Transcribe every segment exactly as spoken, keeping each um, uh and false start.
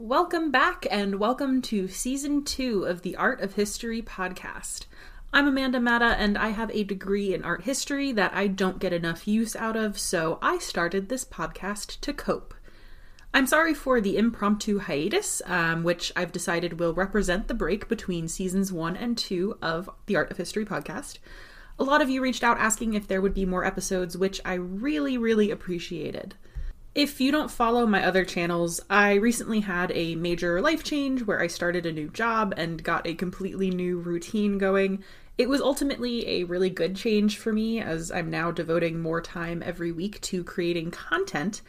Welcome back and welcome to Season two of the Art of History Podcast. I'm Amanda Matta and I have a degree in art history that I don't get enough use out of, so I started this podcast to cope. I'm sorry for the impromptu hiatus, um, which I've decided will represent the break between Seasons one and two of the Art of History Podcast. A lot of you reached out asking if there would be more episodes, which I really, really appreciated. If you don't follow my other channels, I recently had a major life change where I started a new job and got a completely new routine going. It was ultimately a really good change for me, as I'm now devoting more time every week to creating content.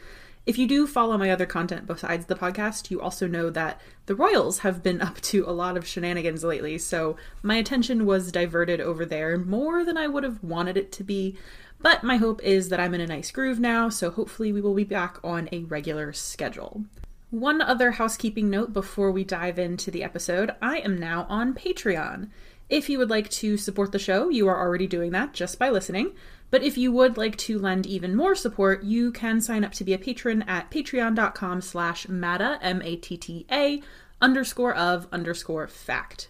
If you do follow my other content besides the podcast, you also know that the royals have been up to a lot of shenanigans lately, so my attention was diverted over there more than I would have wanted it to be. But my hope is that I'm in a nice groove now, so hopefully we will be back on a regular schedule. One other housekeeping note before we dive into the episode, I am now on Patreon. If you would like to support the show, you are already doing that just by listening, but if you would like to lend even more support, you can sign up to be a patron at patreon.com slash matta, M A T T A, underscore of, underscore fact.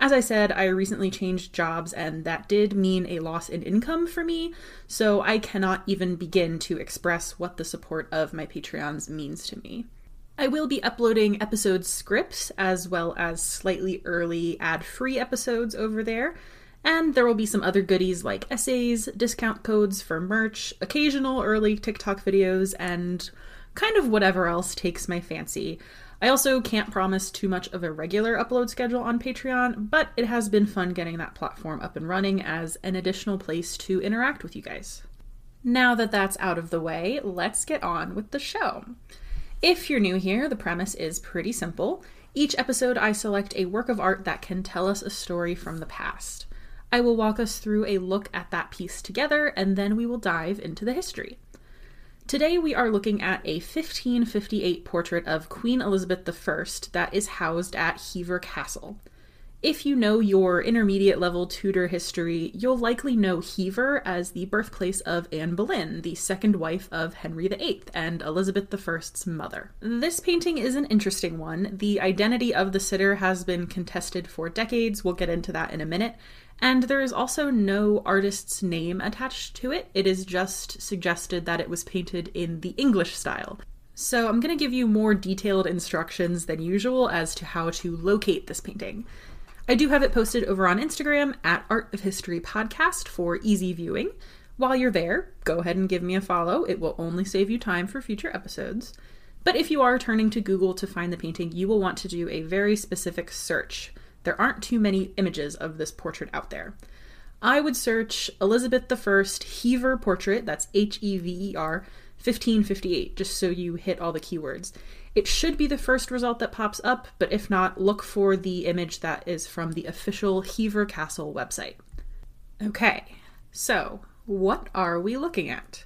As I said, I recently changed jobs and that did mean a loss in income for me, so I cannot even begin to express what the support of my Patreons means to me. I will be uploading episode scripts as well as slightly early ad-free episodes over there, and there will be some other goodies like essays, discount codes for merch, occasional early TikTok videos, and kind of whatever else takes my fancy. I also can't promise too much of a regular upload schedule on Patreon, but it has been fun getting that platform up and running as an additional place to interact with you guys. Now that that's out of the way, let's get on with the show. If you're new here, the premise is pretty simple. Each episode I select a work of art that can tell us a story from the past. I will walk us through a look at that piece together, and then we will dive into the history. Today we are looking at a fifteen fifty-eight portrait of Queen Elizabeth the First that is housed at Hever Castle. If you know your intermediate level Tudor history, you'll likely know Hever as the birthplace of Anne Boleyn, the second wife of Henry the Eighth and Elizabeth the First's mother. This painting is an interesting one. The identity of the sitter has been contested for decades, we'll get into that in a minute, and there is also no artist's name attached to it. It is just suggested that it was painted in the English style. So I'm going to give you more detailed instructions than usual as to how to locate this painting. I do have it posted over on Instagram at Art of History Podcast for easy viewing. While you're there, go ahead and give me a follow. It will only save you time for future episodes. But if you are turning to Google to find the painting, you will want to do a very specific search. There aren't too many images of this portrait out there. I would search Elizabeth the First Hever portrait, that's H E V E R, fifteen fifty-eight, just so you hit all the keywords. It should be the first result that pops up, but if not, look for the image that is from the official Hever Castle website. Okay, so what are we looking at?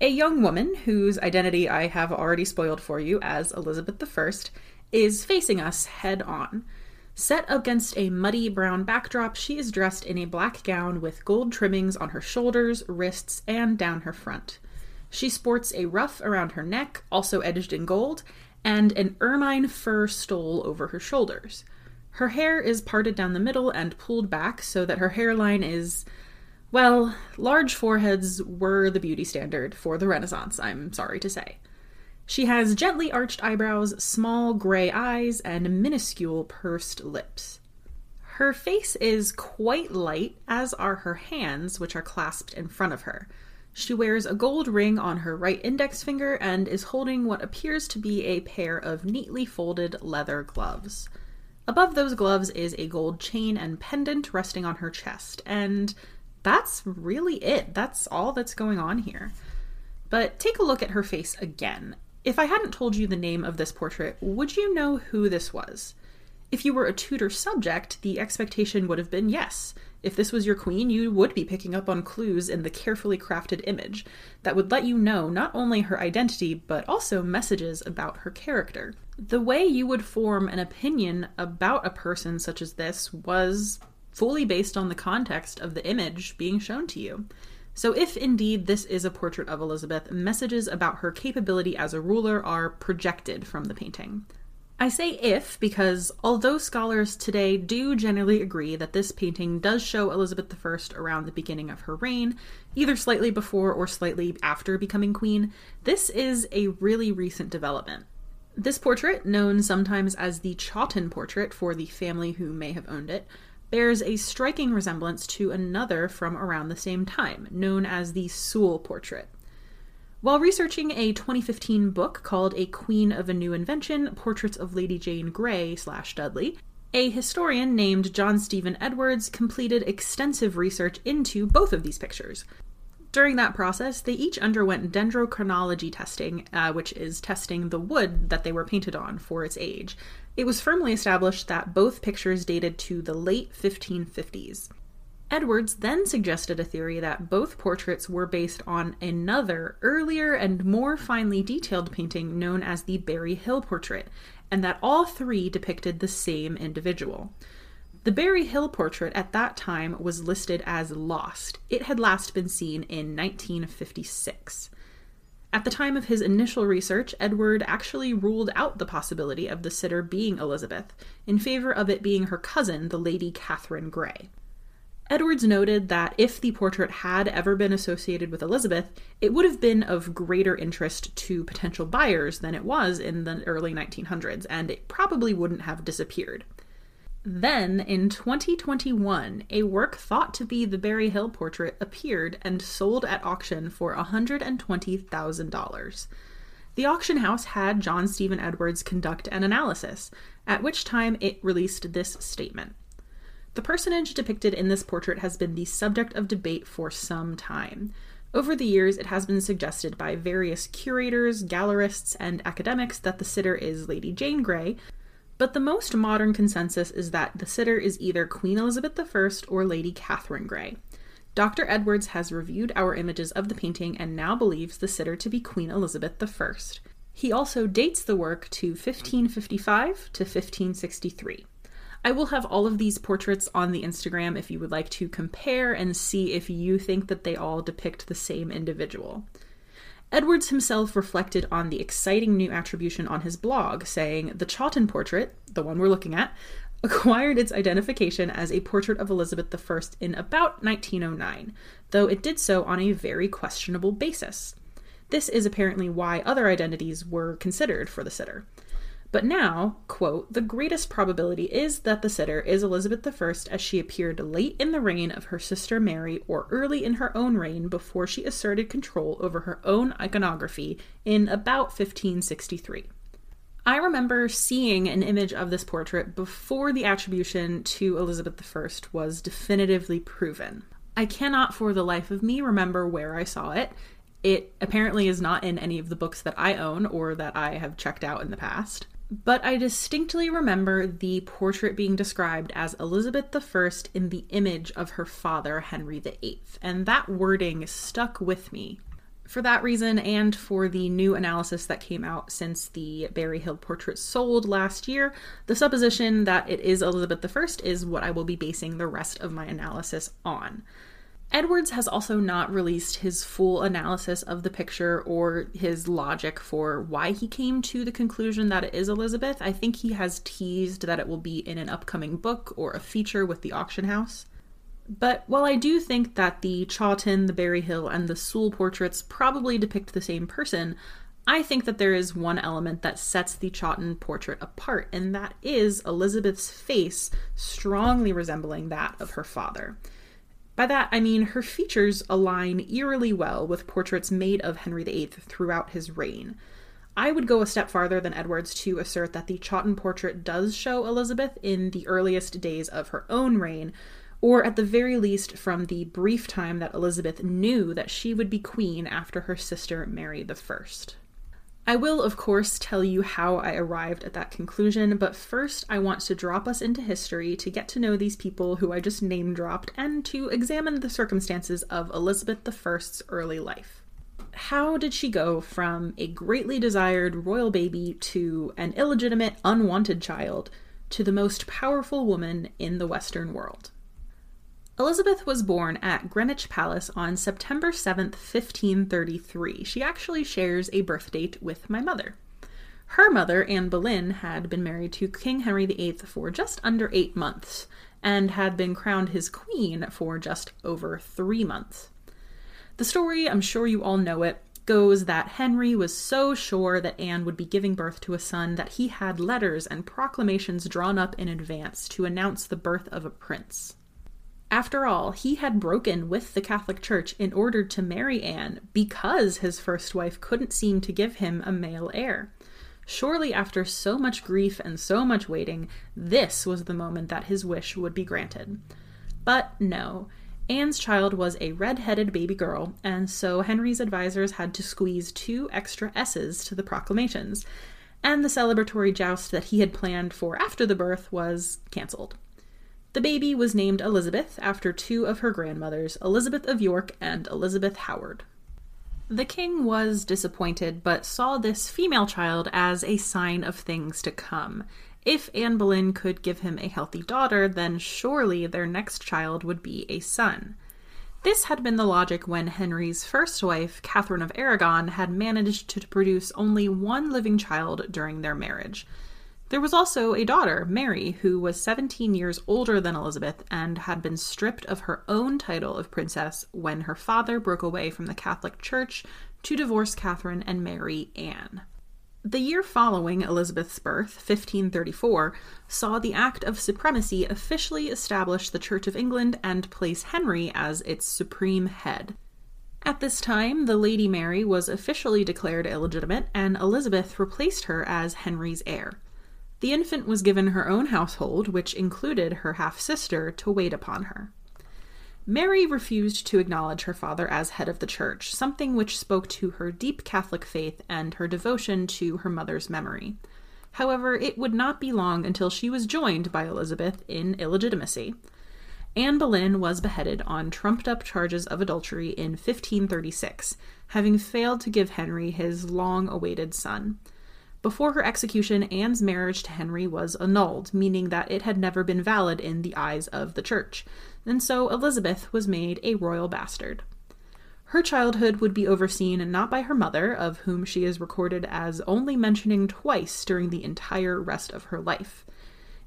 A young woman, whose identity I have already spoiled for you as Elizabeth the First, is facing us head on. Set against a muddy brown backdrop, she is dressed in a black gown with gold trimmings on her shoulders, wrists, and down her front. She sports a ruff around her neck, also edged in gold, and an ermine fur stole over her shoulders. Her hair is parted down the middle and pulled back so that her hairline is, well, large foreheads were the beauty standard for the Renaissance, I'm sorry to say. She has gently arched eyebrows, small gray eyes, and minuscule pursed lips. Her face is quite light, as are her hands, which are clasped in front of her. She wears a gold ring on her right index finger and is holding what appears to be a pair of neatly folded leather gloves. Above those gloves is a gold chain and pendant resting on her chest, and that's really it. That's all that's going on here. But take a look at her face again. If I hadn't told you the name of this portrait, would you know who this was? If you were a Tudor subject, the expectation would have been yes. If this was your queen, you would be picking up on clues in the carefully crafted image that would let you know not only her identity, but also messages about her character. The way you would form an opinion about a person such as this was fully based on the context of the image being shown to you. So if indeed this is a portrait of Elizabeth, messages about her capability as a ruler are projected from the painting. I say if because although scholars today do generally agree that this painting does show Elizabeth the First around the beginning of her reign, either slightly before or slightly after becoming queen, this is a really recent development. This portrait, known sometimes as the Chawton portrait for the family who may have owned it, bears a striking resemblance to another from around the same time, known as the Sewell portrait. While researching a twenty fifteen book called A Queen of a New Invention, Portraits of Lady Jane Grey slash Dudley, a historian named John Stephen Edwards completed extensive research into both of these pictures. During that process, they each underwent dendrochronology testing, uh, which is testing the wood that they were painted on for its age. It was firmly established that both pictures dated to the late fifteen fifties. Edwards then suggested a theory that both portraits were based on another, earlier and more finely detailed painting known as the Barry Hill portrait, and that all three depicted the same individual. The Barry Hill portrait at that time was listed as lost. It had last been seen in nineteen fifty-six. At the time of his initial research, Edward actually ruled out the possibility of the sitter being Elizabeth, in favor of it being her cousin, the Lady Catherine Grey. Edwards noted that if the portrait had ever been associated with Elizabeth, it would have been of greater interest to potential buyers than it was in the early nineteen hundreds, and it probably wouldn't have disappeared. Then, in twenty twenty-one, a work thought to be the Barry Hill portrait appeared and sold at auction for one hundred twenty thousand dollars. The auction house had John Stephen Edwards conduct an analysis, at which time it released this statement. The personage depicted in this portrait has been the subject of debate for some time. Over the years, it has been suggested by various curators, gallerists, and academics that the sitter is Lady Jane Grey, but the most modern consensus is that the sitter is either Queen Elizabeth the First or Lady Catherine Grey. Doctor Edwards has reviewed our images of the painting and now believes the sitter to be Queen Elizabeth the First. He also dates the work to fifteen fifty-five to fifteen sixty-three. I will have all of these portraits on the Instagram if you would like to compare and see if you think that they all depict the same individual. Edwards himself reflected on the exciting new attribution on his blog, saying, "The Chawton portrait, the one we're looking at, acquired its identification as a portrait of Elizabeth the First in about nineteen oh nine, though it did so on a very questionable basis. This is apparently why other identities were considered for the sitter. But now, quote, the greatest probability is that the sitter is Elizabeth the First as she appeared late in the reign of her sister Mary or early in her own reign before she asserted control over her own iconography in about fifteen sixty-three. I remember seeing an image of this portrait before the attribution to Elizabeth the First was definitively proven. I cannot for the life of me remember where I saw it. It apparently is not in any of the books that I own or that I have checked out in the past. But I distinctly remember the portrait being described as Elizabeth the First in the image of her father, Henry the Eighth, and that wording stuck with me. For that reason, and for the new analysis that came out since the Barry Hill portrait sold last year, the supposition that it is Elizabeth the First is what I will be basing the rest of my analysis on. Edwards has also not released his full analysis of the picture or his logic for why he came to the conclusion that it is Elizabeth. I think he has teased that it will be in an upcoming book or a feature with the auction house. But while I do think that the Chawton, the Barry Hill, and the Sewell portraits probably depict the same person, I think that there is one element that sets the Chawton portrait apart, and that is Elizabeth's face strongly resembling that of her father. By that, I mean her features align eerily well with portraits made of Henry the Eighth throughout his reign. I would go a step farther than Edwards to assert that the Chawton portrait does show Elizabeth in the earliest days of her own reign, or at the very least from the brief time that Elizabeth knew that she would be queen after her sister Mary the First. I will, of course, tell you how I arrived at that conclusion, but first I want to drop us into history to get to know these people who I just name-dropped and to examine the circumstances of Elizabeth the First's early life. How did she go from a greatly desired royal baby to an illegitimate, unwanted child to the most powerful woman in the Western world? Elizabeth was born at Greenwich Palace on September seventh, fifteen thirty-three. She actually shares a birth date with my mother. Her mother, Anne Boleyn, had been married to King Henry the Eighth for just under eight months and had been crowned his queen for just over three months. The story, I'm sure you all know it, goes that Henry was so sure that Anne would be giving birth to a son that he had letters and proclamations drawn up in advance to announce the birth of a prince. After all, he had broken with the Catholic Church in order to marry Anne because his first wife couldn't seem to give him a male heir. Surely after so much grief and so much waiting, this was the moment that his wish would be granted. But no, Anne's child was a red-headed baby girl, and so Henry's advisors had to squeeze two extra S's to the proclamations, and the celebratory joust that he had planned for after the birth was cancelled. The baby was named Elizabeth after two of her grandmothers, Elizabeth of York and Elizabeth Howard. The king was disappointed, but saw this female child as a sign of things to come. If Anne Boleyn could give him a healthy daughter, then surely their next child would be a son. This had been the logic when Henry's first wife, Catherine of Aragon, had managed to produce only one living child during their marriage. There was also a daughter, Mary, who was seventeen years older than Elizabeth and had been stripped of her own title of princess when her father broke away from the Catholic Church to divorce Catherine and marry Anne. The year following Elizabeth's birth, fifteen thirty-four, saw the Act of Supremacy officially establish the Church of England and place Henry as its supreme head. At this time, the Lady Mary was officially declared illegitimate, and Elizabeth replaced her as Henry's heir. The infant was given her own household, which included her half-sister, to wait upon her. Mary refused to acknowledge her father as head of the church, something which spoke to her deep Catholic faith and her devotion to her mother's memory. However, it would not be long until she was joined by Elizabeth in illegitimacy. Anne Boleyn was beheaded on trumped-up charges of adultery in fifteen thirty-six, having failed to give Henry his long-awaited son. Before her execution, Anne's marriage to Henry was annulled, meaning that it had never been valid in the eyes of the church, and so Elizabeth was made a royal bastard. Her childhood would be overseen not by her mother, of whom she is recorded as only mentioning twice during the entire rest of her life.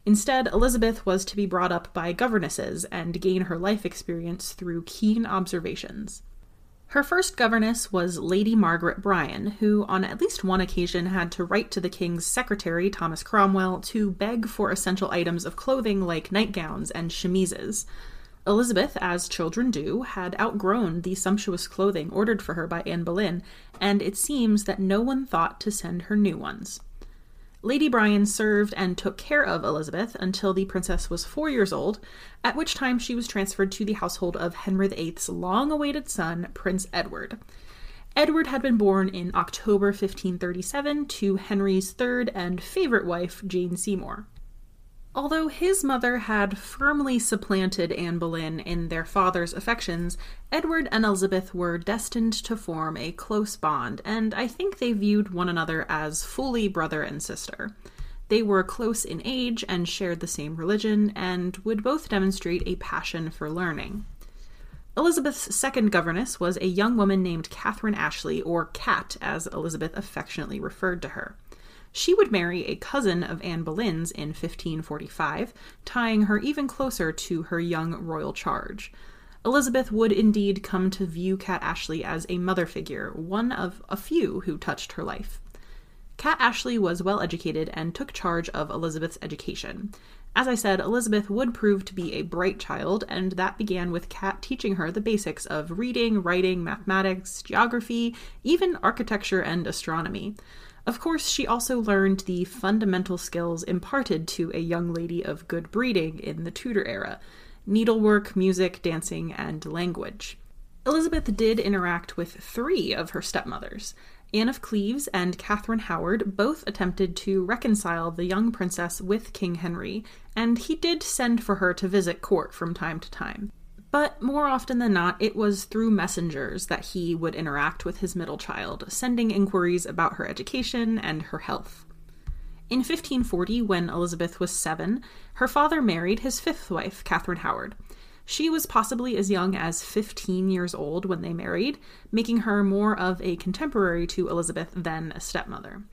Instead, Elizabeth was to be brought up by governesses and gain her life experience through keen observations. Her first governess was Lady Margaret Bryan, who on at least one occasion had to write to the king's secretary, Thomas Cromwell, to beg for essential items of clothing like nightgowns and chemises. Elizabeth, as children do, had outgrown the sumptuous clothing ordered for her by Anne Boleyn, and it seems that no one thought to send her new ones. Lady Bryan served and took care of Elizabeth until the princess was four years old, at which time she was transferred to the household of Henry the Eighth's long-awaited son, Prince Edward. Edward had been born in October fifteen thirty-seven to Henry's third and favorite wife, Jane Seymour. Although his mother had firmly supplanted Anne Boleyn in their father's affections, Edward and Elizabeth were destined to form a close bond, and I think they viewed one another as fully brother and sister. They were close in age and shared the same religion, and would both demonstrate a passion for learning. Elizabeth's second governess was a young woman named Catherine Ashley, or Cat, as Elizabeth affectionately referred to her. She would marry a cousin of Anne Boleyn's in fifteen forty-five, tying her even closer to her young royal charge. Elizabeth would indeed come to view Cat Ashley as a mother figure, one of a few who touched her life. Cat Ashley was well educated and took charge of Elizabeth's education. As I said, Elizabeth would prove to be a bright child, and that began with Cat teaching her the basics of reading, writing, mathematics, geography, even architecture and astronomy. Of course, she also learned the fundamental skills imparted to a young lady of good breeding in the Tudor era: needlework, music, dancing, and language. Elizabeth did interact with three of her stepmothers. Anne of Cleves and Catherine Howard both attempted to reconcile the young princess with King Henry, and he did send for her to visit court from time to time. But more often than not, it was through messengers that he would interact with his middle child, sending inquiries about her education and her health. In fifteen forty, when Elizabeth was seven, her father married his fifth wife, Catherine Howard. She was possibly as young as fifteen years old when they married, making her more of a contemporary to Elizabeth than a stepmother.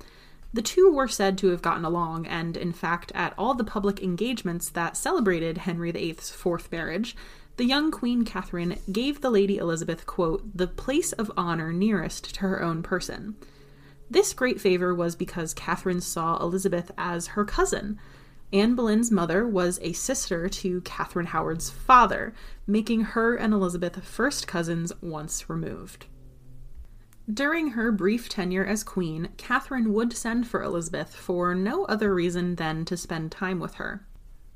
The two were said to have gotten along, and in fact, at all the public engagements that celebrated Henry the Eighth's fourth marriage, the young Queen Catherine gave the Lady Elizabeth, quote, the place of honor nearest to her own person. This great favor was because Catherine saw Elizabeth as her cousin. Anne Boleyn's mother was a sister to Catherine Howard's father, making her and Elizabeth first cousins once removed. During her brief tenure as queen, Catherine would send for Elizabeth for no other reason than to spend time with her.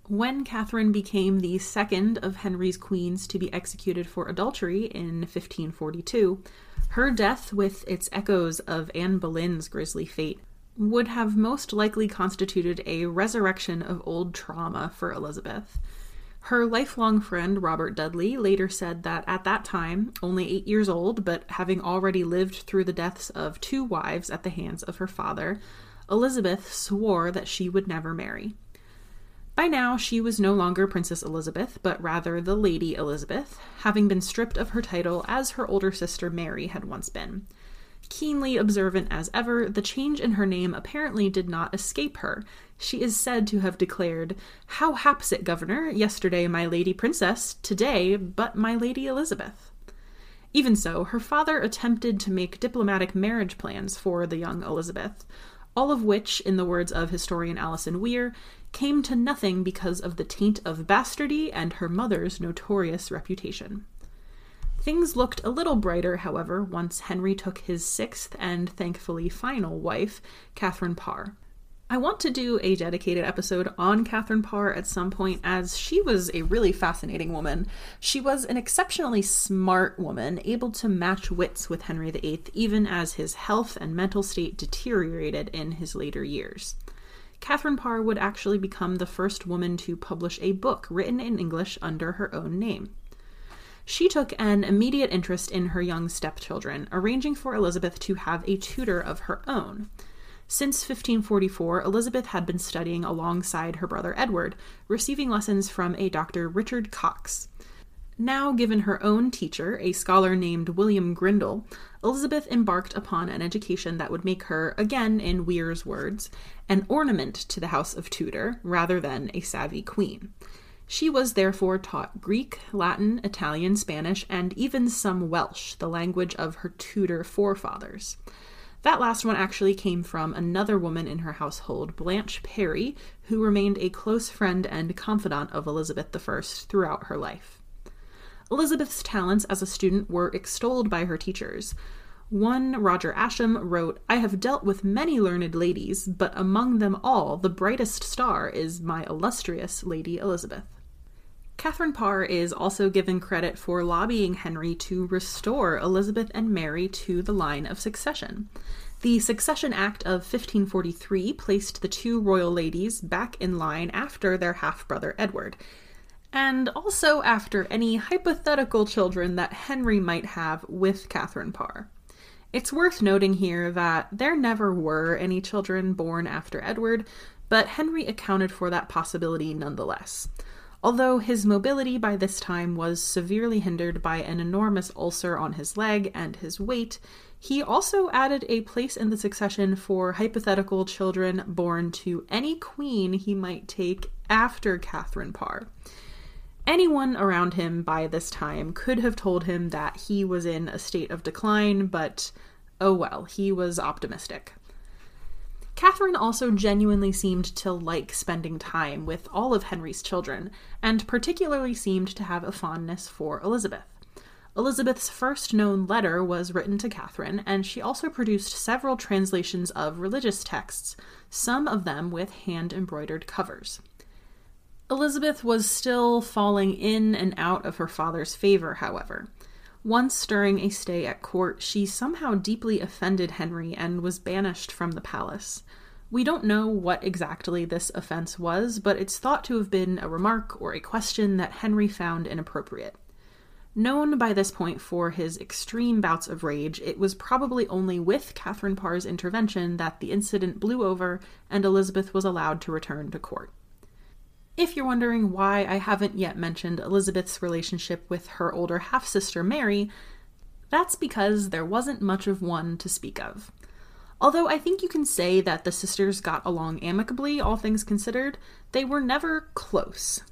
When Catherine became the second of Henry's queens to be executed for adultery in fifteen forty-two, her death, with its echoes of Anne Boleyn's grisly fate, would have most likely constituted a resurrection of old trauma for Elizabeth. Her lifelong friend Robert Dudley later said that at that time, only eight years old, but having already lived through the deaths of two wives at the hands of her father, Elizabeth swore that she would never marry. By now, she was no longer Princess Elizabeth, but rather the Lady Elizabeth, having been stripped of her title as her older sister Mary had once been. Keenly observant as ever, the change in her name apparently did not escape her. She is said to have declared, "How haps it, Governor? Yesterday my Lady Princess, today but my Lady Elizabeth." Even so, her father attempted to make diplomatic marriage plans for the young Elizabeth, all of which, in the words of historian Alison Weir, came to nothing because of the taint of bastardy and her mother's notorious reputation. Things looked a little brighter, however, once Henry took his sixth and thankfully final wife, Catherine Parr. I want to do a dedicated episode on Catherine Parr at some point, as she was a really fascinating woman. She was an exceptionally smart woman, able to match wits with Henry the Eighth, even as his health and mental state deteriorated in his later years. Catherine Parr would actually become the first woman to publish a book written in English under her own name. She took an immediate interest in her young stepchildren, arranging for Elizabeth to have a tutor of her own. Since fifteen forty-four, Elizabeth had been studying alongside her brother Edward, receiving lessons from a Doctor Richard Cox. Now given her own teacher, a scholar named William Grindal, Elizabeth embarked upon an education that would make her, again in Weir's words, an ornament to the House of Tudor rather than a savvy queen. She was therefore taught Greek, Latin, Italian, Spanish, and even some Welsh, the language of her Tudor forefathers. That last one actually came from another woman in her household, Blanche Perry, who remained a close friend and confidant of Elizabeth the First throughout her life. Elizabeth's talents as a student were extolled by her teachers. One, Roger Ascham, wrote, "I have dealt with many learned ladies, but among them all, the brightest star is my illustrious Lady Elizabeth." Catherine Parr is also given credit for lobbying Henry to restore Elizabeth and Mary to the line of succession. The Succession Act of fifteen forty-three placed the two royal ladies back in line after their half-brother Edward, and also after any hypothetical children that Henry might have with Catherine Parr. It's worth noting here that there never were any children born after Edward, but Henry accounted for that possibility nonetheless. Although his mobility by this time was severely hindered by an enormous ulcer on his leg and his weight, he also added a place in the succession for hypothetical children born to any queen he might take after Catherine Parr. Anyone around him by this time could have told him that he was in a state of decline, but oh well, he was optimistic. Catherine also genuinely seemed to like spending time with all of Henry's children, and particularly seemed to have a fondness for Elizabeth. Elizabeth's first known letter was written to Catherine, and she also produced several translations of religious texts, some of them with hand-embroidered covers. Elizabeth was still falling in and out of her father's favor, however. Once during a stay at court, she somehow deeply offended Henry and was banished from the palace. We don't know what exactly this offense was, but it's thought to have been a remark or a question that Henry found inappropriate. Known by this point for his extreme bouts of rage, it was probably only with Catherine Parr's intervention that the incident blew over and Elizabeth was allowed to return to court. If you're wondering why I haven't yet mentioned Elizabeth's relationship with her older half-sister Mary, that's because there wasn't much of one to speak of. Although I think you can say that the sisters got along amicably, all things considered, they were never close.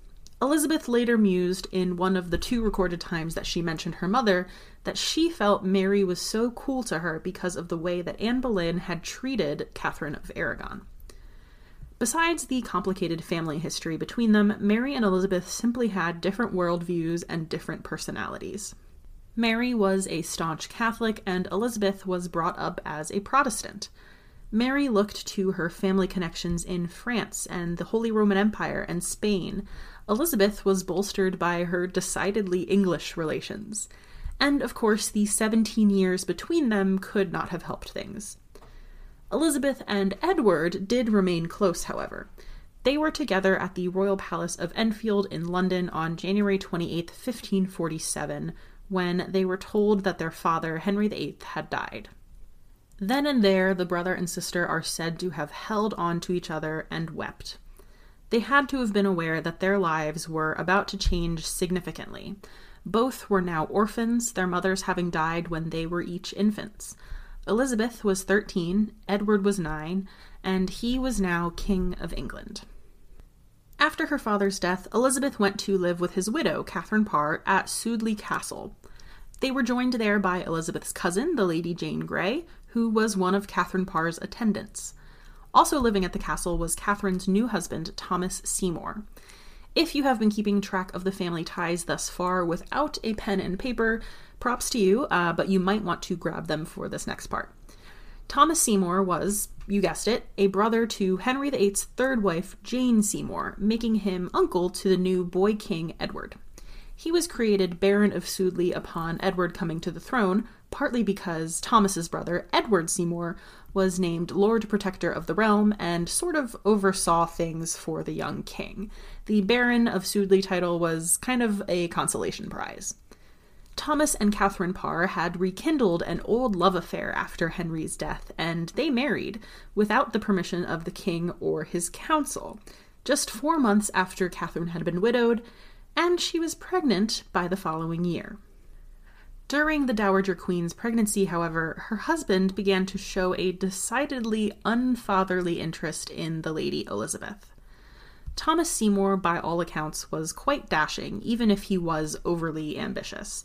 Elizabeth later mused in one of the two recorded times that she mentioned her mother that she felt Mary was so cool to her because of the way that Anne Boleyn had treated Catherine of Aragon. Besides the complicated family history between them, Mary and Elizabeth simply had different worldviews and different personalities. Mary was a staunch Catholic, and Elizabeth was brought up as a Protestant. Mary looked to her family connections in France and the Holy Roman Empire and Spain. Elizabeth was bolstered by her decidedly English relations. And, of course, the seventeen years between them could not have helped things. Elizabeth and Edward did remain close, however. They were together at the Royal Palace of Enfield in London on January twenty-eighth, fifteen forty-seven, when they were told that their father, Henry the Eighth, had died. Then and there, the brother and sister are said to have held on to each other and wept. They had to have been aware that their lives were about to change significantly. Both were now orphans, their mothers having died when they were each infants. Elizabeth was thirteen, Edward was nine, and he was now King of England. After her father's death, Elizabeth went to live with his widow, Catherine Parr, at Sudley Castle. They were joined there by Elizabeth's cousin, the Lady Jane Grey, who was one of Catherine Parr's attendants. Also living at the castle was Catherine's new husband, Thomas Seymour. If you have been keeping track of the family ties thus far without a pen and paper, props to you, uh, but you might want to grab them for this next part. Thomas Seymour was, you guessed it, a brother to Henry the Eighth's third wife, Jane Seymour, making him uncle to the new boy king, Edward. He was created Baron of Sudley upon Edward coming to the throne, partly because Thomas's brother, Edward Seymour, was named Lord Protector of the Realm and sort of oversaw things for the young king. The Baron of Sudley title was kind of a consolation prize. Thomas and Catherine Parr had rekindled an old love affair after Henry's death, and they married without the permission of the king or his council, just four months after Catherine had been widowed, and she was pregnant by the following year. During the Dowager Queen's pregnancy, however, her husband began to show a decidedly unfatherly interest in the Lady Elizabeth. Thomas Seymour, by all accounts, was quite dashing, even if he was overly ambitious.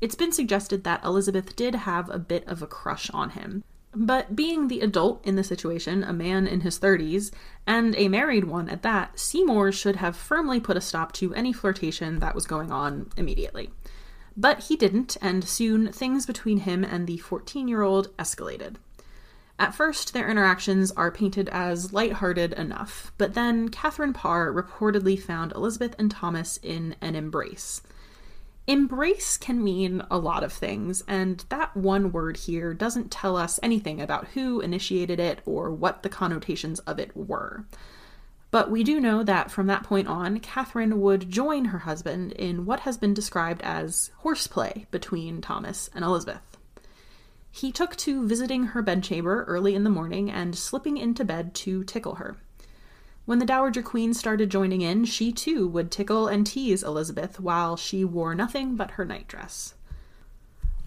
It's been suggested that Elizabeth did have a bit of a crush on him. But being the adult in the situation, a man in his thirties, and a married one at that, Seymour should have firmly put a stop to any flirtation that was going on immediately. But he didn't, and soon things between him and the fourteen-year-old escalated. At first, their interactions are painted as lighthearted enough, but then Catherine Parr reportedly found Elizabeth and Thomas in an embrace. Embrace can mean a lot of things, and that one word here doesn't tell us anything about who initiated it or what the connotations of it were. But we do know that from that point on, Catherine would join her husband in what has been described as horseplay between Thomas and Elizabeth. He took to visiting her bedchamber early in the morning and slipping into bed to tickle her. When the Dowager Queen started joining in, she too would tickle and tease Elizabeth while she wore nothing but her nightdress.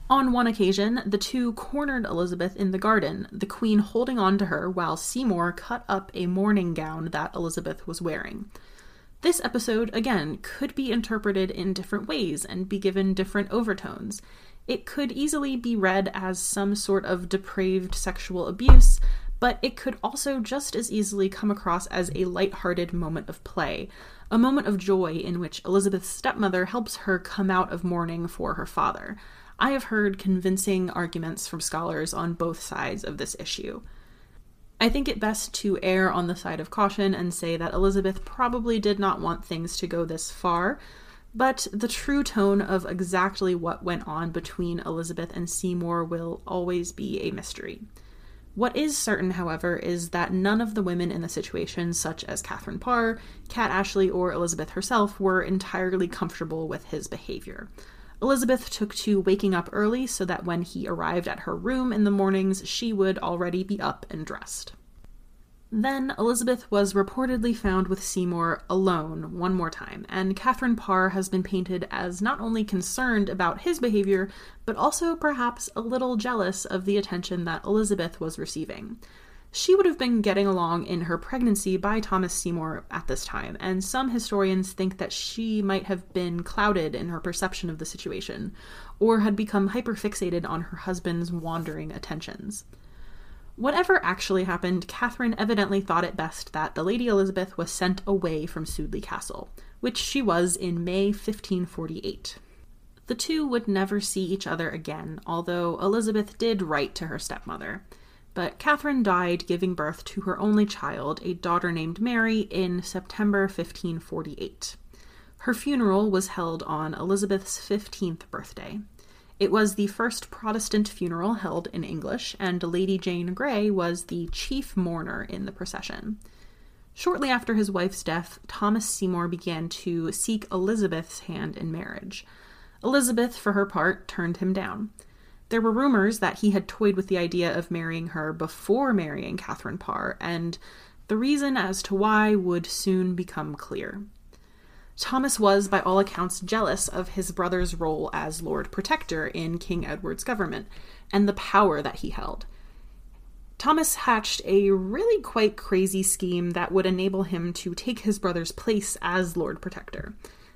On one occasion, the two cornered Elizabeth in the garden, the Queen holding on to her while Seymour cut up a mourning gown that Elizabeth was wearing. This episode, again, could be interpreted in different ways and be given different overtones. It could easily be read as some sort of depraved sexual abuse, but it could also just as easily come across as a lighthearted moment of play, a moment of joy in which Elizabeth's stepmother helps her come out of mourning for her father. I have heard convincing arguments from scholars on both sides of this issue. I think it best to err on the side of caution and say that Elizabeth probably did not want things to go this far, but the true tone of exactly what went on between Elizabeth and Seymour will always be a mystery. What is certain, however, is that none of the women in the situation, such as Catherine Parr, Cat Ashley, or Elizabeth herself, were entirely comfortable with his behavior. Elizabeth took to waking up early so that when he arrived at her room in the mornings, she would already be up and dressed. Then Elizabeth was reportedly found with Seymour alone one more time, and Catherine Parr has been painted as not only concerned about his behavior, but also perhaps a little jealous of the attention that Elizabeth was receiving. She would have been getting along in her pregnancy by Thomas Seymour at this time, and some historians think that she might have been clouded in her perception of the situation, or had become hyperfixated on her husband's wandering attentions. Whatever actually happened, Catherine evidently thought it best that the Lady Elizabeth was sent away from Sudley Castle, which she was in May fifteen forty-eight. The two would never see each other again, although Elizabeth did write to her stepmother. But Catherine died giving birth to her only child, a daughter named Mary, in September fifteen forty-eight. Her funeral was held on Elizabeth's fifteenth birthday. It was the first Protestant funeral held in English, and Lady Jane Grey was the chief mourner in the procession. Shortly after his wife's death, Thomas Seymour began to seek Elizabeth's hand in marriage. Elizabeth, for her part, turned him down. There were rumors that he had toyed with the idea of marrying her before marrying Catherine Parr, and the reason as to why would soon become clear. Thomas was, by all accounts, jealous of his brother's role as Lord Protector in King Edward's government, and the power that he held. Thomas hatched a really quite crazy scheme that would enable him to take his brother's place as Lord Protector.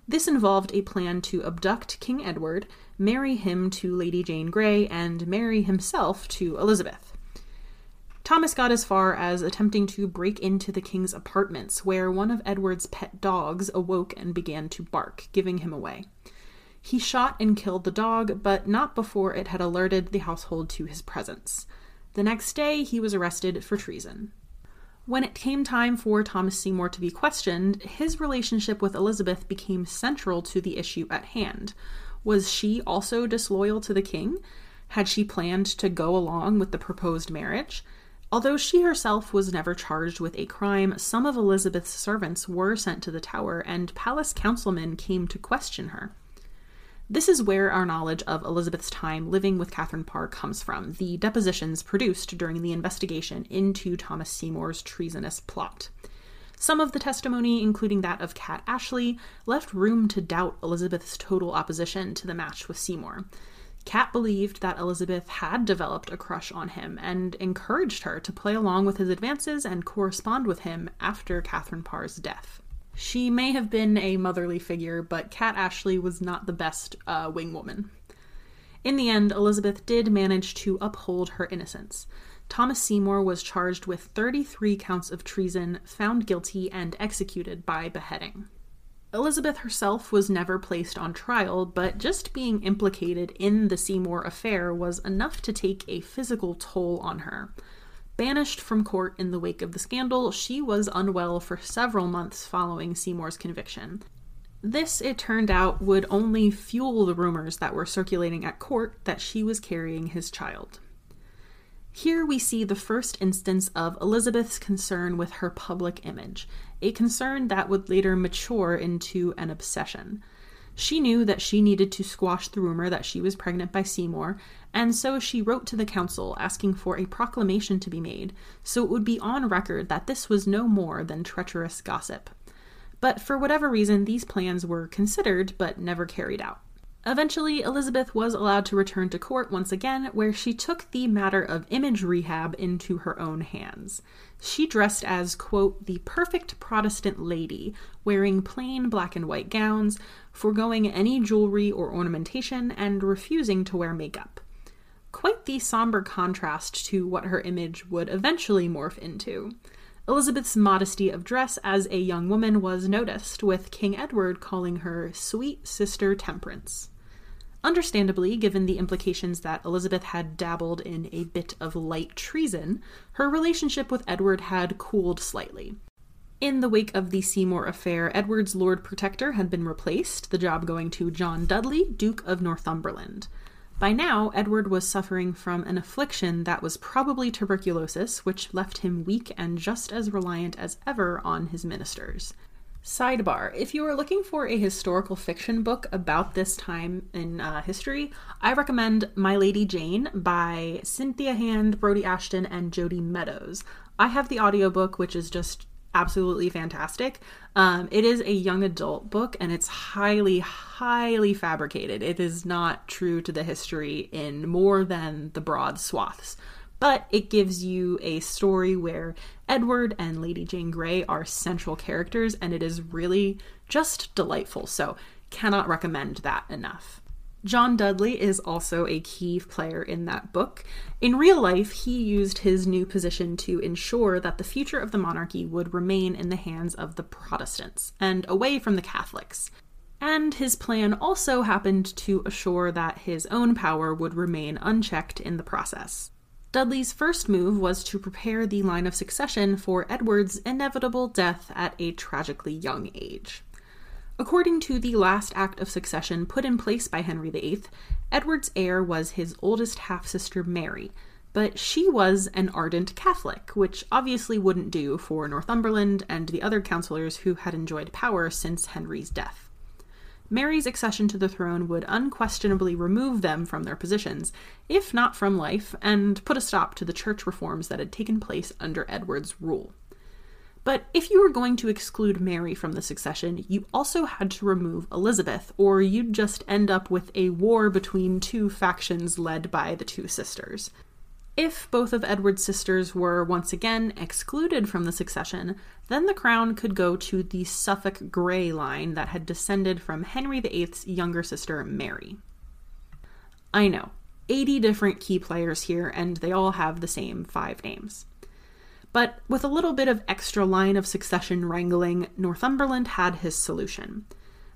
This involved a plan to abduct King Edward, marry him to Lady Jane Grey, and marry himself to Elizabeth. Thomas got as far as attempting to break into the king's apartments, where one of Edward's pet dogs awoke and began to bark, giving him away. He shot and killed the dog, but not before it had alerted the household to his presence. The next day, he was arrested for treason. When it came time for Thomas Seymour to be questioned, his relationship with Elizabeth became central to the issue at hand. Was she also disloyal to the king? Had she planned to go along with the proposed marriage? Although she herself was never charged with a crime, some of Elizabeth's servants were sent to the Tower, and palace councilmen came to question her. This is where our knowledge of Elizabeth's time living with Catherine Parr comes from, the depositions produced during the investigation into Thomas Seymour's treasonous plot. Some of the testimony, including that of Cat Ashley, left room to doubt Elizabeth's total opposition to the match with Seymour. Cat believed that Elizabeth had developed a crush on him and encouraged her to play along with his advances and correspond with him after Catherine Parr's death. She may have been a motherly figure, but Cat Ashley was not the best uh, wingwoman. In the end, Elizabeth did manage to uphold her innocence. Thomas Seymour was charged with thirty-three counts of treason, found guilty, and executed by beheading. Elizabeth herself was never placed on trial, but just being implicated in the Seymour affair was enough to take a physical toll on her. Banished from court in the wake of the scandal, she was unwell for several months following Seymour's conviction. This, it turned out, would only fuel the rumors that were circulating at court that she was carrying his child. Here we see the first instance of Elizabeth's concern with her public image, a concern that would later mature into an obsession. She knew that she needed to squash the rumor that she was pregnant by Seymour, and so she wrote to the council asking for a proclamation to be made, so it would be on record that this was no more than treacherous gossip. But for whatever reason, these plans were considered but never carried out. Eventually, Elizabeth was allowed to return to court once again, where she took the matter of image rehab into her own hands. She dressed as, quote, the perfect Protestant lady, wearing plain black and white gowns, foregoing any jewelry or ornamentation, and refusing to wear makeup. Quite the somber contrast to what her image would eventually morph into. Elizabeth's modesty of dress as a young woman was noticed, with King Edward calling her sweet sister Temperance. Understandably, given the implications that Elizabeth had dabbled in a bit of light treason, her relationship with Edward had cooled slightly. In the wake of the Seymour affair, Edward's Lord Protector had been replaced, the job going to John Dudley, Duke of Northumberland. By now, Edward was suffering from an affliction that was probably tuberculosis, which left him weak and just as reliant as ever on his ministers. Sidebar, if you are looking for a historical fiction book about this time in uh, history, I recommend My Lady Jane by Cynthia Hand, Brody Ashton, and Jody Meadows. I have the audiobook, which is just absolutely fantastic. Um, it is a young adult book, and it's highly, highly fabricated. It is not true to the history in more than the broad swaths. But it gives you a story where Edward and Lady Jane Grey are central characters, and it is really just delightful, so cannot recommend that enough. John Dudley is also a key player in that book. In real life, he used his new position to ensure that the future of the monarchy would remain in the hands of the Protestants, and away from the Catholics. And his plan also happened to assure that his own power would remain unchecked in the process. Dudley's first move was to prepare the line of succession for Edward's inevitable death at a tragically young age. According to the last act of succession put in place by Henry the Eighth, Edward's heir was his oldest half-sister Mary, but she was an ardent Catholic, which obviously wouldn't do for Northumberland and the other councillors who had enjoyed power since Henry's death. Mary's accession to the throne would unquestionably remove them from their positions, if not from life, and put a stop to the church reforms that had taken place under Edward's rule. But if you were going to exclude Mary from the succession, you also had to remove Elizabeth, or you'd just end up with a war between two factions led by the two sisters. If both of Edward's sisters were once again excluded from the succession, then the crown could go to the Suffolk Grey line that had descended from Henry the Eighth's younger sister, Mary. I know, eighty different key players here, and they all have the same five names. But with a little bit of extra line of succession wrangling, Northumberland had his solution.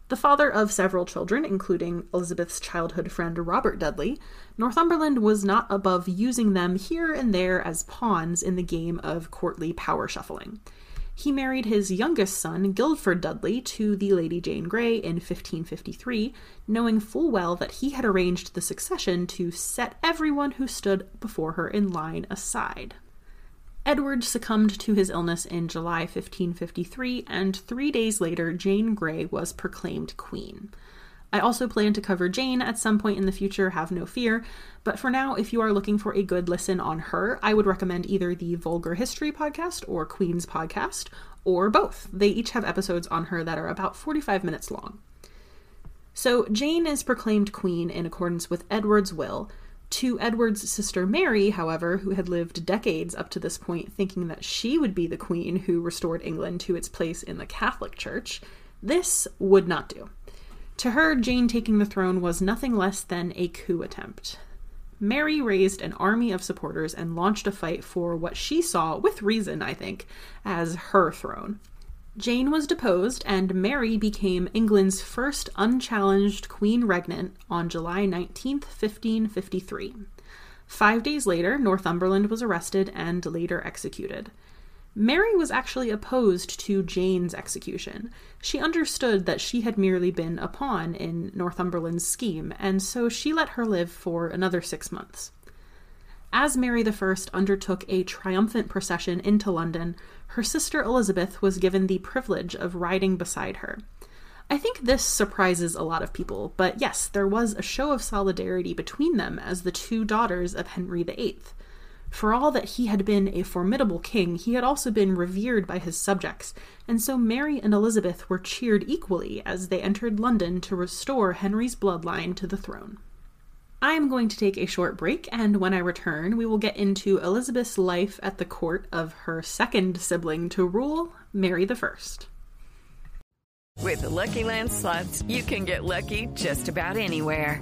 The father of several children, including Elizabeth's childhood friend Robert Dudley, Northumberland was not above using them here and there as pawns in the game of courtly power shuffling. He married his youngest son, Guildford Dudley, to the Lady Jane Grey in fifteen fifty-three, knowing full well that he had arranged the succession to set everyone who stood before her in line aside. Edward succumbed to his illness in July fifteen fifty-three, and three days later, Jane Grey was proclaimed queen. I also plan to cover Jane at some point in the future, have no fear, but for now, if you are looking for a good listen on her, I would recommend either the Vulgar History Podcast or Queen's Podcast, or both. They each have episodes on her that are about forty-five minutes long. So Jane is proclaimed queen in accordance with Edward's will. To Edward's sister Mary, however, who had lived decades up to this point thinking that she would be the queen who restored England to its place in the Catholic Church, this would not do. To her, Jane taking the throne was nothing less than a coup attempt. Mary raised an army of supporters and launched a fight for what she saw, with reason, I think, as her throne. Jane was deposed, and Mary became England's first unchallenged queen regnant on July nineteenth, fifteen fifty-three. Five days later, Northumberland was arrested and later executed. Mary was actually opposed to Jane's execution. She understood that she had merely been a pawn in Northumberland's scheme, and so she let her live for another six months. As Mary the First undertook a triumphant procession into London, her sister Elizabeth was given the privilege of riding beside her. I think this surprises a lot of people, but yes, there was a show of solidarity between them as the two daughters of Henry the Eighth. For all that he had been a formidable king, he had also been revered by his subjects, and so Mary and Elizabeth were cheered equally as they entered London to restore Henry's bloodline to the throne. I am going to take a short break, and when I return, we will get into Elizabeth's life at the court of her second sibling to rule, Mary the First. With the Lucky Land Slots, you can get lucky just about anywhere.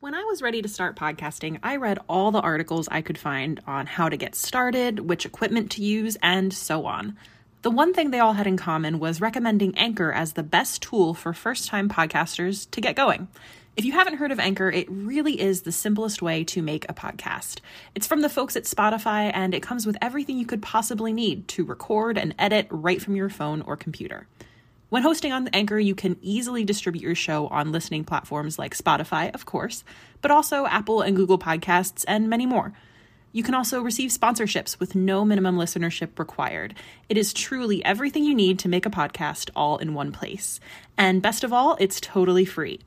When I was ready to start podcasting, I read all the articles I could find on how to get started, which equipment to use, and so on. The one thing they all had in common was recommending Anchor as the best tool for first-time podcasters to get going. If you haven't heard of Anchor, it really is the simplest way to make a podcast. It's from the folks at Spotify, and it comes with everything you could possibly need to record and edit right from your phone or computer. When hosting on Anchor, you can easily distribute your show on listening platforms like Spotify, of course, but also Apple and Google Podcasts and many more. You can also receive sponsorships with no minimum listenership required. It is truly everything you need to make a podcast all in one place. And best of all, it's totally free.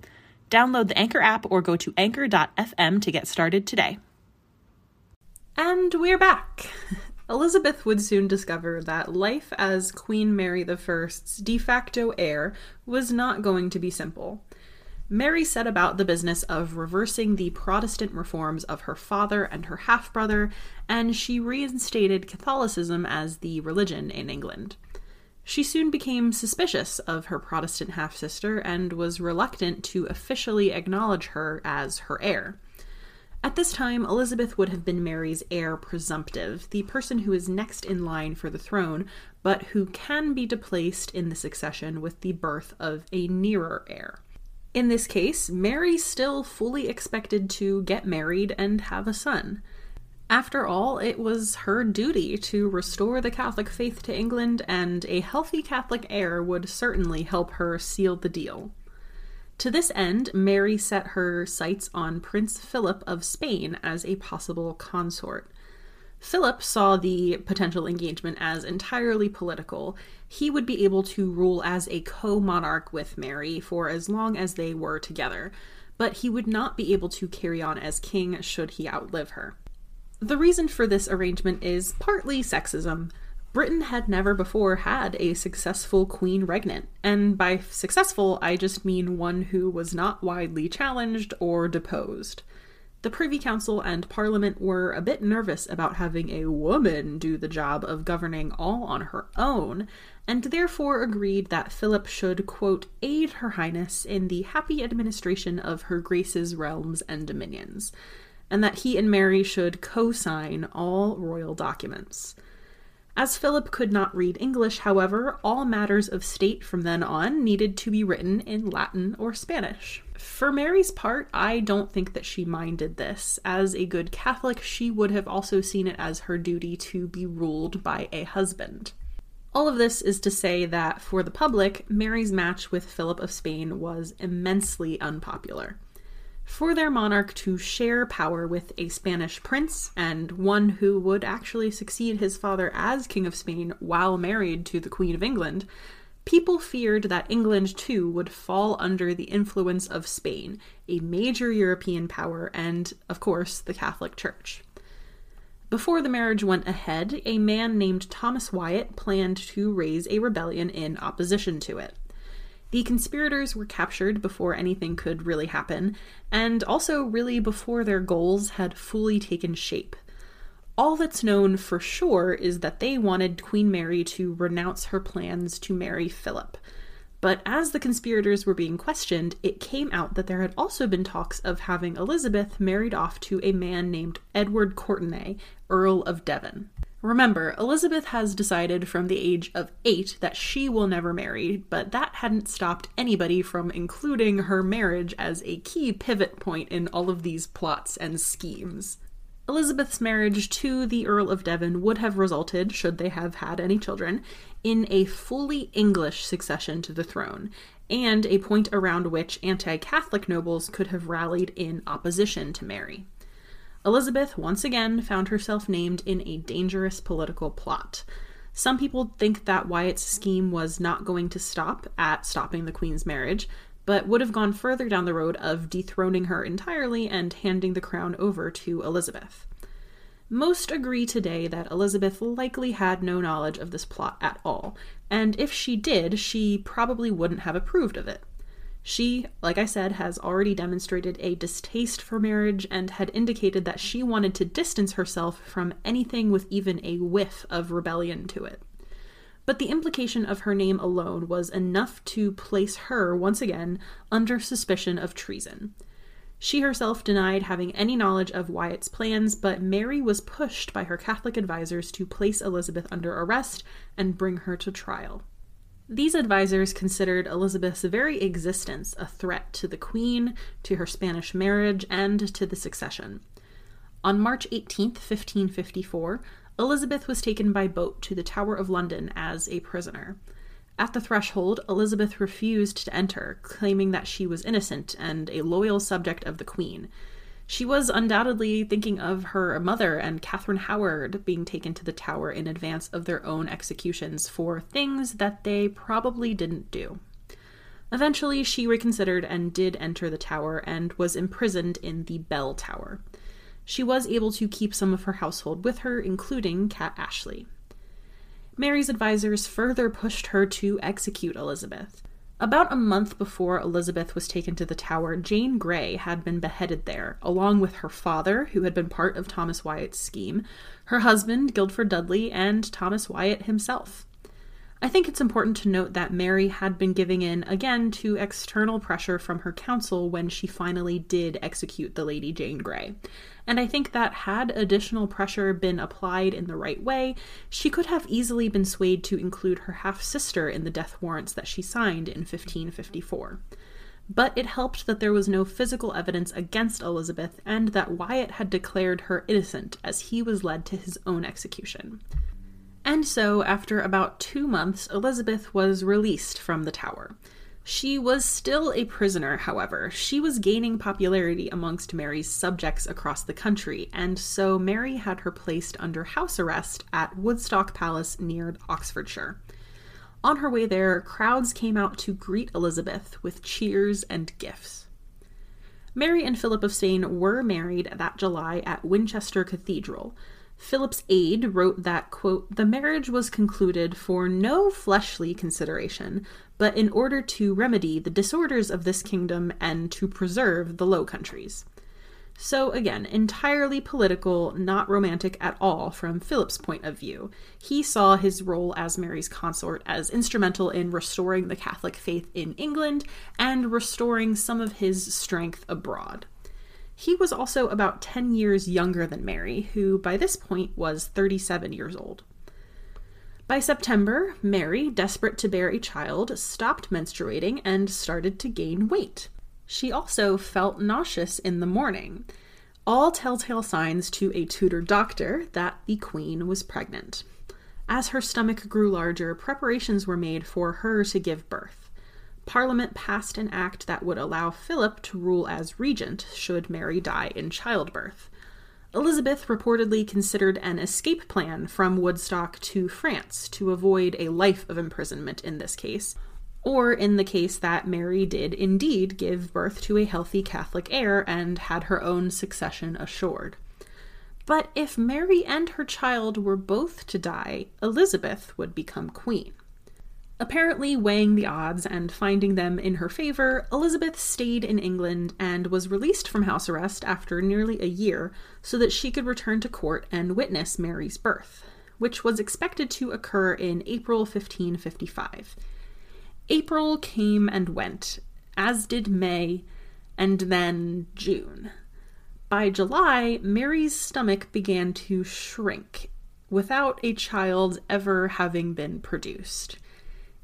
Download the Anchor app or go to anchor dot f m to get started today. And we're back. Elizabeth would soon discover that life as Queen Mary the First's de facto heir was not going to be simple. Mary set about the business of reversing the Protestant reforms of her father and her half-brother, and she reinstated Catholicism as the religion in England. She soon became suspicious of her Protestant half-sister and was reluctant to officially acknowledge her as her heir. At this time, Elizabeth would have been Mary's heir presumptive, the person who is next in line for the throne, but who can be displaced in the succession with the birth of a nearer heir. In this case, Mary still fully expected to get married and have a son. After all, it was her duty to restore the Catholic faith to England, and a healthy Catholic heir would certainly help her seal the deal. To this end, Mary set her sights on Prince Philip of Spain as a possible consort. Philip saw the potential engagement as entirely political. He would be able to rule as a co-monarch with Mary for as long as they were together, but he would not be able to carry on as king should he outlive her. The reason for this arrangement is partly sexism. Britain had never before had a successful queen regnant, and by successful I just mean one who was not widely challenged or deposed. The Privy Council and Parliament were a bit nervous about having a woman do the job of governing all on her own, and therefore agreed that Philip should, quote, aid Her Highness in the happy administration of Her Grace's realms and dominions, and that he and Mary should co-sign all royal documents. As Philip could not read English, however, all matters of state from then on needed to be written in Latin or Spanish. For Mary's part, I don't think that she minded this. As a good Catholic, she would have also seen it as her duty to be ruled by a husband. All of this is to say that, for the public, Mary's match with Philip of Spain was immensely unpopular. For their monarch to share power with a Spanish prince, and one who would actually succeed his father as King of Spain while married to the Queen of England, people feared that England too would fall under the influence of Spain, a major European power, and, of course, the Catholic Church. Before the marriage went ahead, a man named Thomas Wyatt planned to raise a rebellion in opposition to it. The conspirators were captured before anything could really happen, and also really before their goals had fully taken shape. All that's known for sure is that they wanted Queen Mary to renounce her plans to marry Philip. But as the conspirators were being questioned, it came out that there had also been talks of having Elizabeth married off to a man named Edward Courtenay, Earl of Devon. Remember, Elizabeth has decided from the age of eight that she will never marry, but that hadn't stopped anybody from including her marriage as a key pivot point in all of these plots and schemes. Elizabeth's marriage to the Earl of Devon would have resulted, should they have had any children, in a fully English succession to the throne, and a point around which anti-Catholic nobles could have rallied in opposition to Mary. Elizabeth, once again, found herself named in a dangerous political plot. Some people think that Wyatt's scheme was not going to stop at stopping the Queen's marriage, but would have gone further down the road of dethroning her entirely and handing the crown over to Elizabeth. Most agree today that Elizabeth likely had no knowledge of this plot at all, and if she did, she probably wouldn't have approved of it. She, like I said, has already demonstrated a distaste for marriage and had indicated that she wanted to distance herself from anything with even a whiff of rebellion to it. But the implication of her name alone was enough to place her, once again, under suspicion of treason. She herself denied having any knowledge of Wyatt's plans, but Mary was pushed by her Catholic advisors to place Elizabeth under arrest and bring her to trial. These advisors considered Elizabeth's very existence a threat to the Queen, to her Spanish marriage, and to the succession. On March eighteenth, fifteen fifty-four, Elizabeth was taken by boat to the Tower of London as a prisoner. At the threshold, Elizabeth refused to enter, claiming that she was innocent and a loyal subject of the Queen. She was undoubtedly thinking of her mother and Catherine Howard being taken to the Tower in advance of their own executions for things that they probably didn't do. Eventually, she reconsidered and did enter the Tower and was imprisoned in the Bell Tower. She was able to keep some of her household with her, including Cat Ashley. Mary's advisors further pushed her to execute Elizabeth. About a month before Elizabeth was taken to the Tower, Jane Grey had been beheaded there, along with her father, who had been part of Thomas Wyatt's scheme, her husband, Guildford Dudley, and Thomas Wyatt himself. I think it's important to note that Mary had been giving in, again, to external pressure from her council when she finally did execute the Lady Jane Grey. And I think that had additional pressure been applied in the right way, she could have easily been swayed to include her half-sister in the death warrants that she signed in fifteen fifty-four. But it helped that there was no physical evidence against Elizabeth and that Wyatt had declared her innocent as he was led to his own execution. And so, after about two months, Elizabeth was released from the Tower. She was still a prisoner, however. She was gaining popularity amongst Mary's subjects across the country, and so Mary had her placed under house arrest at Woodstock Palace near Oxfordshire. On her way there, crowds came out to greet Elizabeth with cheers and gifts. Mary and Philip of Spain were married that July at Winchester Cathedral. Philip's aide wrote that, quote, "The marriage was concluded for no fleshly consideration, but in order to remedy the disorders of this kingdom and to preserve the Low Countries." So again, entirely political, not romantic at all from Philip's point of view. He saw his role as Mary's consort as instrumental in restoring the Catholic faith in England and restoring some of his strength abroad. He was also about ten years younger than Mary, who by this point was thirty-seven years old. By September, Mary, desperate to bear a child, stopped menstruating and started to gain weight. She also felt nauseous in the morning, all telltale signs to a Tudor doctor that the Queen was pregnant. As her stomach grew larger, preparations were made for her to give birth. Parliament passed an act that would allow Philip to rule as regent should Mary die in childbirth. Elizabeth reportedly considered an escape plan from Woodstock to France to avoid a life of imprisonment in this case, or in the case that Mary did indeed give birth to a healthy Catholic heir and had her own succession assured. But if Mary and her child were both to die, Elizabeth would become queen. Apparently weighing the odds and finding them in her favor, Elizabeth stayed in England and was released from house arrest after nearly a year so that she could return to court and witness Mary's birth, which was expected to occur in April fifteen fifty-five. April came and went, as did May, and then June. By July, Mary's stomach began to shrink, without a child ever having been produced.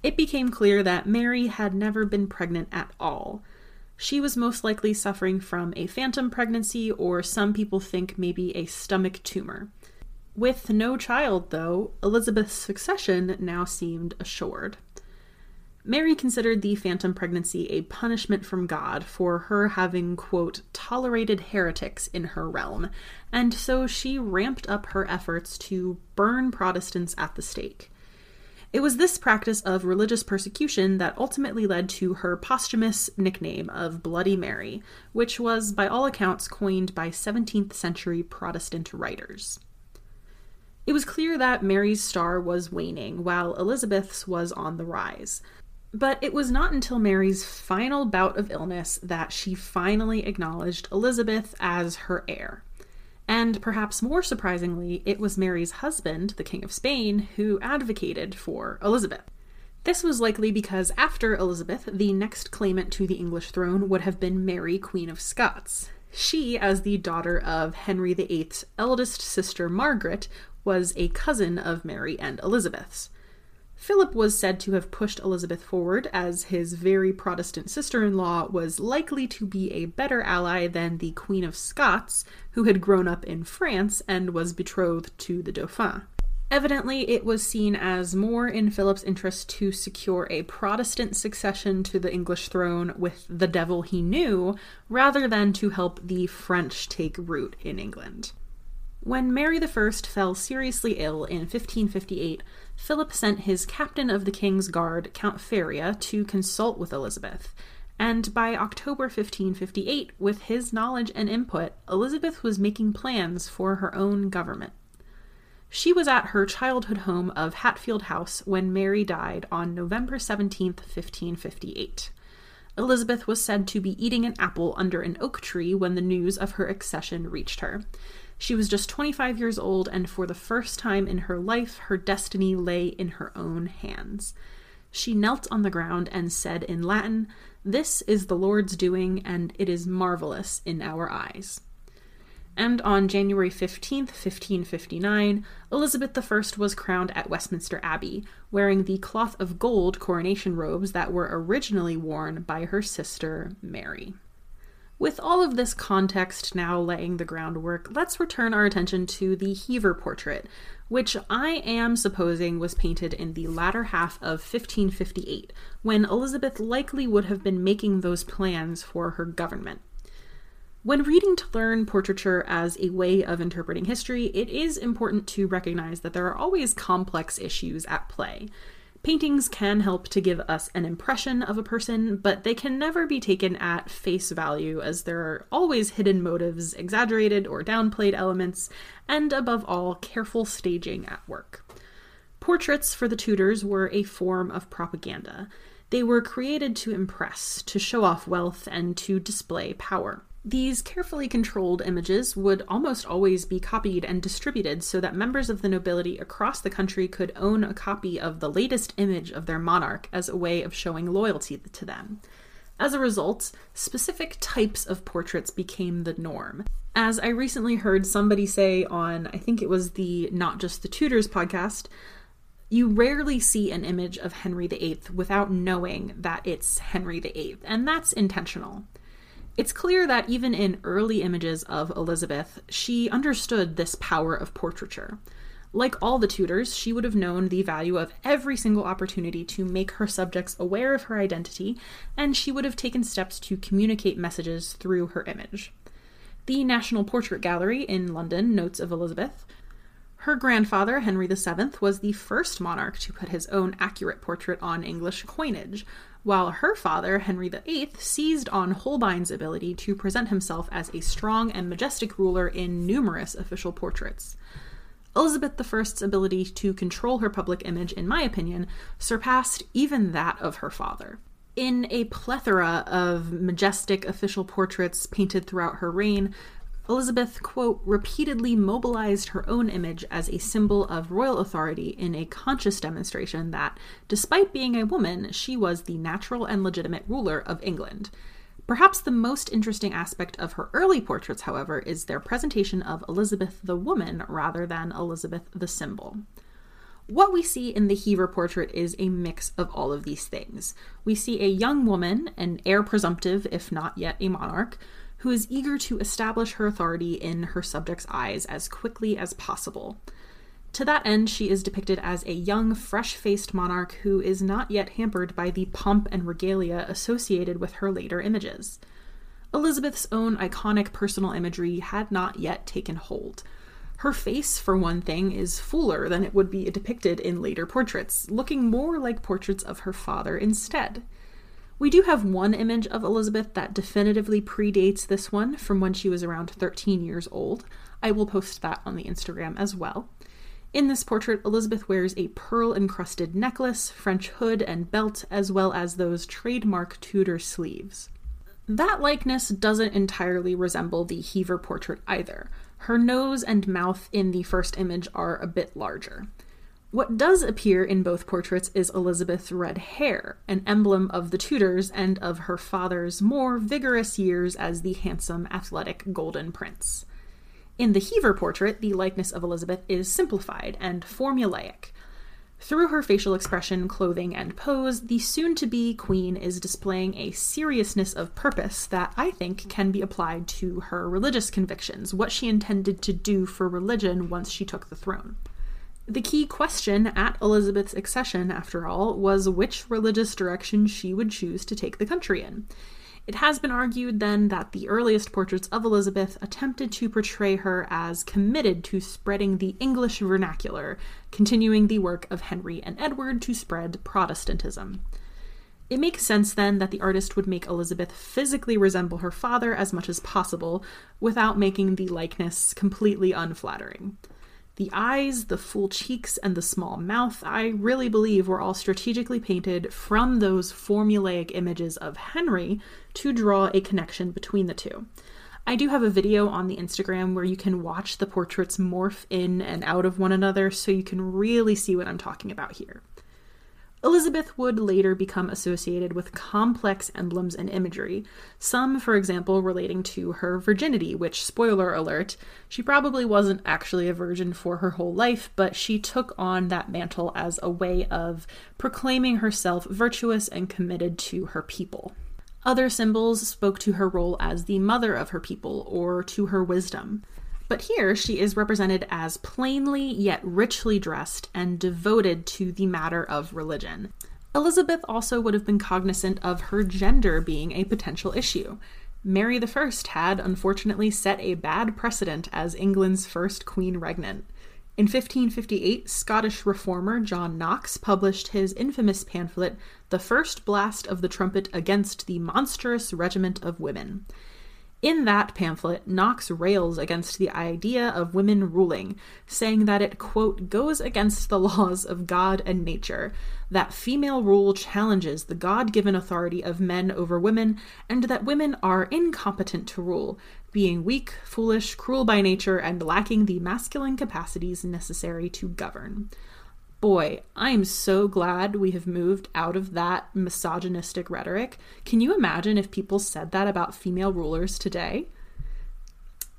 It became clear that Mary had never been pregnant at all. She was most likely suffering from a phantom pregnancy, or some people think maybe a stomach tumor. With no child, though, Elizabeth's succession now seemed assured. Mary considered the phantom pregnancy a punishment from God for her having, quote, tolerated heretics in her realm, and so she ramped up her efforts to burn Protestants at the stake. It was this practice of religious persecution that ultimately led to her posthumous nickname of Bloody Mary, which was, by all accounts, coined by seventeenth century Protestant writers. It was clear that Mary's star was waning, while Elizabeth's was on the rise. But it was not until Mary's final bout of illness that she finally acknowledged Elizabeth as her heir. And perhaps more surprisingly, it was Mary's husband, the King of Spain, who advocated for Elizabeth. This was likely because after Elizabeth, the next claimant to the English throne would have been Mary, Queen of Scots. She, as the daughter of Henry the Eighth's eldest sister Margaret, was a cousin of Mary and Elizabeth's. Philip was said to have pushed Elizabeth forward, as his very Protestant sister-in-law was likely to be a better ally than the Queen of Scots, who had grown up in France and was betrothed to the Dauphin. Evidently, it was seen as more in Philip's interest to secure a Protestant succession to the English throne with the devil he knew, rather than to help the French take root in England. When Mary the First fell seriously ill in fifteen fifty-eight, Philip sent his captain of the king's guard, Count Feria, to consult with Elizabeth, and by October fifteen fifty-eight, with his knowledge and input, Elizabeth was making plans for her own government. She was at her childhood home of Hatfield House when Mary died on November seventeenth, fifteen fifty-eight. Elizabeth was said to be eating an apple under an oak tree when the news of her accession reached her. She was just twenty-five years old, and for the first time in her life, her destiny lay in her own hands. She knelt on the ground and said in Latin, "This is the Lord's doing, and it is marvelous in our eyes." And on January fifteenth, fifteen fifty-nine, Elizabeth the First was crowned at Westminster Abbey, wearing the cloth of gold coronation robes that were originally worn by her sister Mary. With all of this context now laying the groundwork, let's return our attention to the Hever portrait, which I am supposing was painted in the latter half of fifteen fifty-eight, when Elizabeth likely would have been making those plans for her government. When reading to learn portraiture as a way of interpreting history, it is important to recognize that there are always complex issues at play. Paintings can help to give us an impression of a person, but they can never be taken at face value, as there are always hidden motives, exaggerated or downplayed elements, and above all, careful staging at work. Portraits for the Tudors were a form of propaganda. They were created to impress, to show off wealth, and to display power. These carefully controlled images would almost always be copied and distributed so that members of the nobility across the country could own a copy of the latest image of their monarch as a way of showing loyalty to them. As a result, specific types of portraits became the norm. As I recently heard somebody say on, I think it was the Not Just the Tudors podcast, you rarely see an image of Henry the Eighth without knowing that it's Henry the Eighth, and that's intentional. It's clear that even in early images of Elizabeth, she understood this power of portraiture. Like all the Tudors, she would have known the value of every single opportunity to make her subjects aware of her identity, and she would have taken steps to communicate messages through her image. The National Portrait Gallery in London notes of Elizabeth, "Her grandfather, Henry the Seventh, was the first monarch to put his own accurate portrait on English coinage, while her father, Henry the Eighth, seized on Holbein's ability to present himself as a strong and majestic ruler in numerous official portraits. Elizabeth the First's ability to control her public image, in my opinion, surpassed even that of her father. In a plethora of majestic official portraits painted throughout her reign, Elizabeth, quote, repeatedly mobilized her own image as a symbol of royal authority in a conscious demonstration that, despite being a woman, she was the natural and legitimate ruler of England. Perhaps the most interesting aspect of her early portraits, however, is their presentation of Elizabeth the woman rather than Elizabeth the symbol. What we see in the Hever portrait is a mix of all of these things. We see a young woman, an heir presumptive, if not yet a monarch, who is eager to establish her authority in her subjects' eyes as quickly as possible. To that end, she is depicted as a young, fresh-faced monarch who is not yet hampered by the pomp and regalia associated with her later images. Elizabeth's own iconic personal imagery had not yet taken hold. Her face, for one thing, is fuller than it would be depicted in later portraits, looking more like portraits of her father instead. We do have one image of Elizabeth that definitively predates this one, from when she was around thirteen years old. I will post that on the Instagram as well. In this portrait, Elizabeth wears a pearl-encrusted necklace, French hood and belt, as well as those trademark Tudor sleeves. That likeness doesn't entirely resemble the Hever portrait either. Her nose and mouth in the first image are a bit larger. What does appear in both portraits is Elizabeth's red hair, an emblem of the Tudors and of her father's more vigorous years as the handsome, athletic Golden Prince. In the Hever portrait, the likeness of Elizabeth is simplified and formulaic. Through her facial expression, clothing, and pose, the soon-to-be queen is displaying a seriousness of purpose that I think can be applied to her religious convictions, what she intended to do for religion once she took the throne. The key question at Elizabeth's accession, after all, was which religious direction she would choose to take the country in. It has been argued, then, that the earliest portraits of Elizabeth attempted to portray her as committed to spreading the English vernacular, continuing the work of Henry and Edward to spread Protestantism. It makes sense, then, that the artist would make Elizabeth physically resemble her father as much as possible, without making the likeness completely unflattering. The eyes, the full cheeks, and the small mouth, I really believe, were all strategically painted from those formulaic images of Henry to draw a connection between the two. I do have a video on the Instagram where you can watch the portraits morph in and out of one another, so you can really see what I'm talking about here. Elizabeth would later become associated with complex emblems and imagery, some, for example, relating to her virginity, which, spoiler alert, she probably wasn't actually a virgin for her whole life, but she took on that mantle as a way of proclaiming herself virtuous and committed to her people. Other symbols spoke to her role as the mother of her people or to her wisdom. But here she is represented as plainly yet richly dressed and devoted to the matter of religion. Elizabeth also would have been cognizant of her gender being a potential issue. Mary the First had, unfortunately, set a bad precedent as England's first queen regnant. In fifteen fifty-eight, Scottish reformer John Knox published his infamous pamphlet, The First Blast of the Trumpet Against the Monstrous Regiment of Women. In that pamphlet, Knox rails against the idea of women ruling, saying that it, quote, goes against the laws of God and nature, that female rule challenges the God-given authority of men over women, and that women are incompetent to rule, being weak, foolish, cruel by nature, and lacking the masculine capacities necessary to govern. Boy, I am so glad we have moved out of that misogynistic rhetoric. Can you imagine if people said that about female rulers today?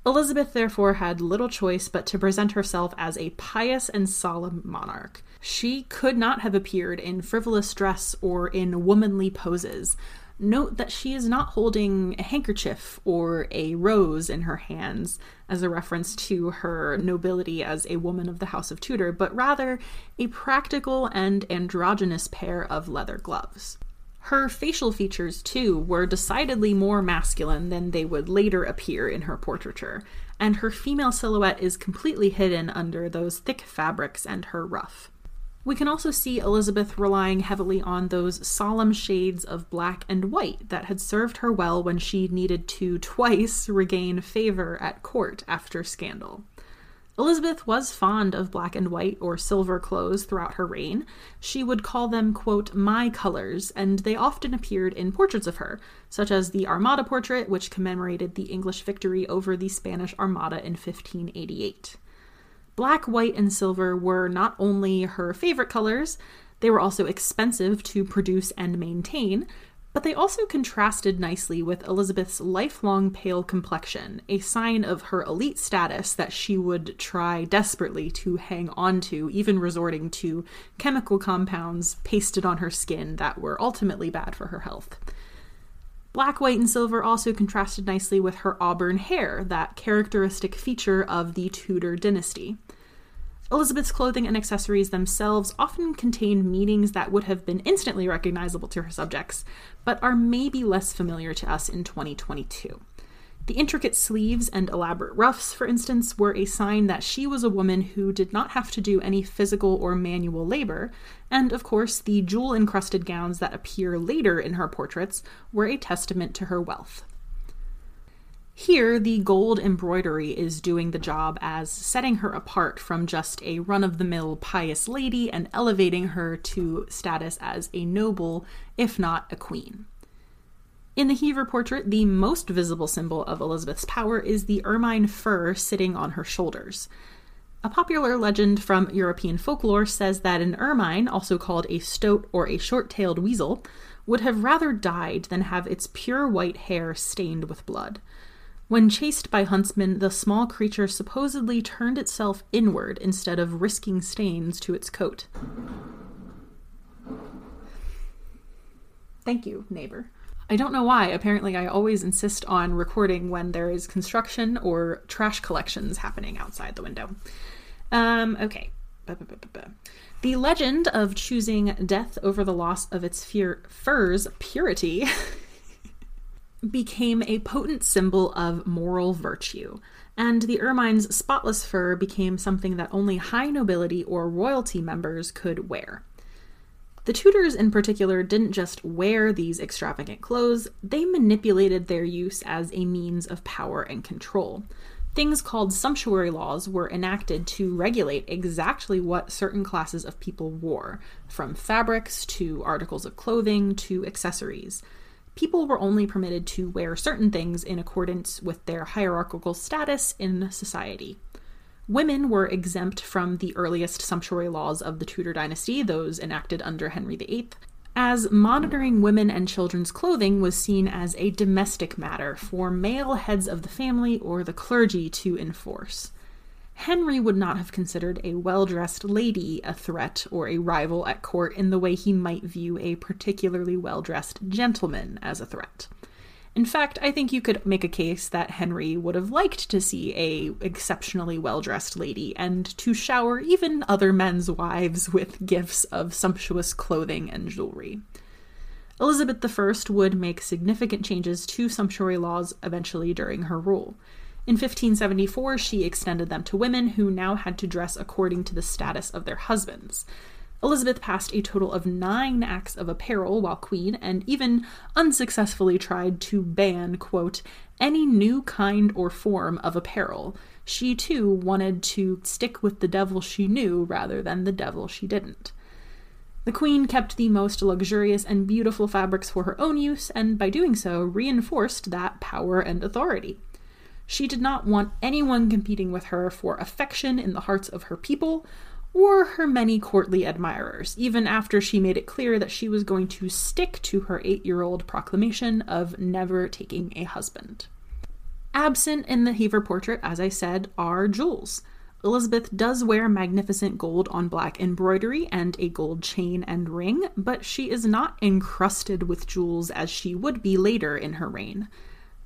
Elizabeth, therefore, had little choice but to present herself as a pious and solemn monarch. She could not have appeared in frivolous dress or in womanly poses. Note that she is not holding a handkerchief or a rose in her hands as a reference to her nobility as a woman of the House of Tudor, but rather a practical and androgynous pair of leather gloves. Her facial features, too, were decidedly more masculine than they would later appear in her portraiture, and her female silhouette is completely hidden under those thick fabrics and her ruff. We can also see Elizabeth relying heavily on those solemn shades of black and white that had served her well when she needed to twice regain favor at court after scandal. Elizabeth was fond of black and white or silver clothes throughout her reign. She would call them, quote, my colors, and they often appeared in portraits of her, such as the Armada portrait, which commemorated the English victory over the Spanish Armada in fifteen eighty-eight. Black, white, and silver were not only her favorite colors, they were also expensive to produce and maintain, but they also contrasted nicely with Elizabeth's lifelong pale complexion, a sign of her elite status that she would try desperately to hang on to, even resorting to chemical compounds pasted on her skin that were ultimately bad for her health. Black, white, and silver also contrasted nicely with her auburn hair, that characteristic feature of the Tudor dynasty. Elizabeth's clothing and accessories themselves often contained meanings that would have been instantly recognizable to her subjects, but are maybe less familiar to us in twenty twenty-two. The intricate sleeves and elaborate ruffs, for instance, were a sign that she was a woman who did not have to do any physical or manual labor, and of course, the jewel-encrusted gowns that appear later in her portraits were a testament to her wealth. Here, the gold embroidery is doing the job as setting her apart from just a run-of-the-mill pious lady and elevating her to status as a noble, if not a queen. In the Hever portrait, the most visible symbol of Elizabeth's power is the ermine fur sitting on her shoulders. A popular legend from European folklore says that an ermine, also called a stoat or a short-tailed weasel, would have rather died than have its pure white hair stained with blood. When chased by huntsmen, the small creature supposedly turned itself inward instead of risking stains to its coat. Thank you, neighbor. I don't know why. Apparently, I always insist on recording when there is construction or trash collections happening outside the window. Um, okay. The legend of choosing death over the loss of its fear- fur's purity became a potent symbol of moral virtue, and the ermine's spotless fur became something that only high nobility or royalty members could wear. The Tudors in particular didn't just wear these extravagant clothes, they manipulated their use as a means of power and control. Things called sumptuary laws were enacted to regulate exactly what certain classes of people wore, from fabrics to articles of clothing to accessories. People were only permitted to wear certain things in accordance with their hierarchical status in society. Women were exempt from the earliest sumptuary laws of the Tudor dynasty, those enacted under Henry the Eighth, as monitoring women and children's clothing was seen as a domestic matter for male heads of the family or the clergy to enforce. Henry would not have considered a well-dressed lady a threat or a rival at court in the way he might view a particularly well-dressed gentleman as a threat. In fact, I think you could make a case that Henry would have liked to see a exceptionally well-dressed lady and to shower even other men's wives with gifts of sumptuous clothing and jewelry. Elizabeth the First would make significant changes to sumptuary laws eventually during her rule. In fifteen seventy-four, she extended them to women who now had to dress according to the status of their husbands. Elizabeth passed a total of nine acts of apparel while queen, and even unsuccessfully tried to ban, quote, any new kind or form of apparel. She, too, wanted to stick with the devil she knew rather than the devil she didn't. The queen kept the most luxurious and beautiful fabrics for her own use, and by doing so, reinforced that power and authority. She did not want anyone competing with her for affection in the hearts of her people or her many courtly admirers, even after she made it clear that she was going to stick to her eight-year-old proclamation of never taking a husband. Absent in the Hever portrait, as I said, are jewels. Elizabeth does wear magnificent gold on black embroidery and a gold chain and ring, but she is not encrusted with jewels as she would be later in her reign.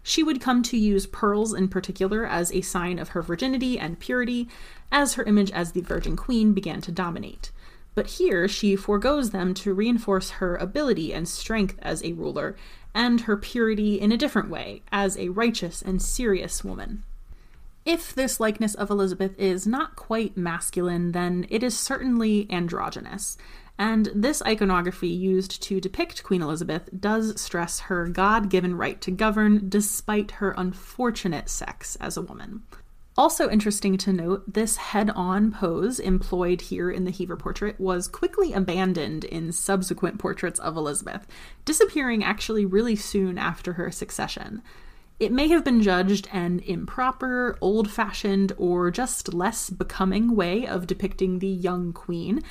She would come to use pearls in particular as a sign of her virginity and purity, as her image as the Virgin Queen began to dominate. But here she forgoes them to reinforce her ability and strength as a ruler, and her purity in a different way, as a righteous and serious woman. If this likeness of Elizabeth is not quite masculine, then it is certainly androgynous. And this iconography used to depict Queen Elizabeth does stress her God-given right to govern despite her unfortunate sex as a woman. Also interesting to note, this head-on pose employed here in the Hever portrait was quickly abandoned in subsequent portraits of Elizabeth, disappearing actually really soon after her succession. It may have been judged an improper, old-fashioned, or just less becoming way of depicting the young queen,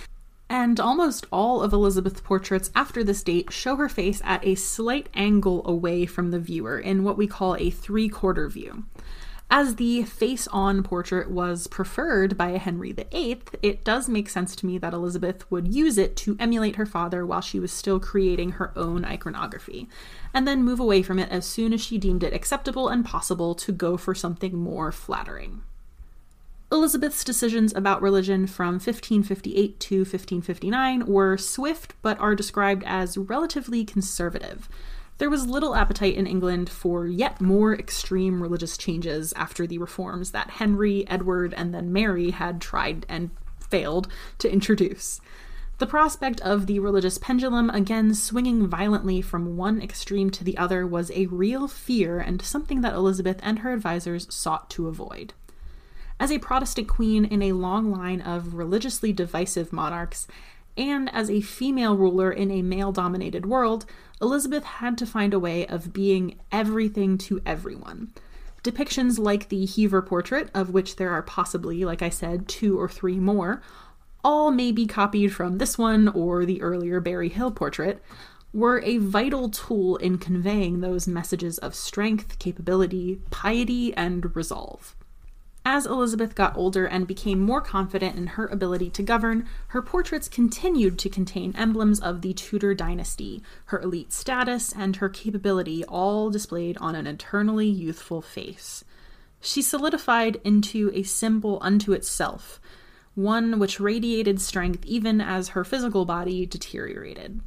And almost all of Elizabeth's portraits after this date show her face at a slight angle away from the viewer in what we call a three-quarter view. As the face-on portrait was preferred by Henry the Eighth, it does make sense to me that Elizabeth would use it to emulate her father while she was still creating her own iconography, and then move away from it as soon as she deemed it acceptable and possible to go for something more flattering. Elizabeth's decisions about religion from fifteen fifty-eight to fifteen fifty-nine were swift, but are described as relatively conservative. There was little appetite in England for yet more extreme religious changes after the reforms that Henry, Edward, and then Mary had tried and failed to introduce. The prospect of the religious pendulum again swinging violently from one extreme to the other was a real fear and something that Elizabeth and her advisors sought to avoid. As a Protestant queen in a long line of religiously divisive monarchs, and as a female ruler in a male-dominated world, Elizabeth had to find a way of being everything to everyone. Depictions like the Hever portrait, of which there are possibly, like I said, two or three more, all may be copied from this one or the earlier Barry Hill portrait, were a vital tool in conveying those messages of strength, capability, piety, and resolve. As Elizabeth got older and became more confident in her ability to govern, her portraits continued to contain emblems of the Tudor dynasty, her elite status, and her capability all displayed on an eternally youthful face. She solidified into a symbol unto itself, one which radiated strength even as her physical body deteriorated.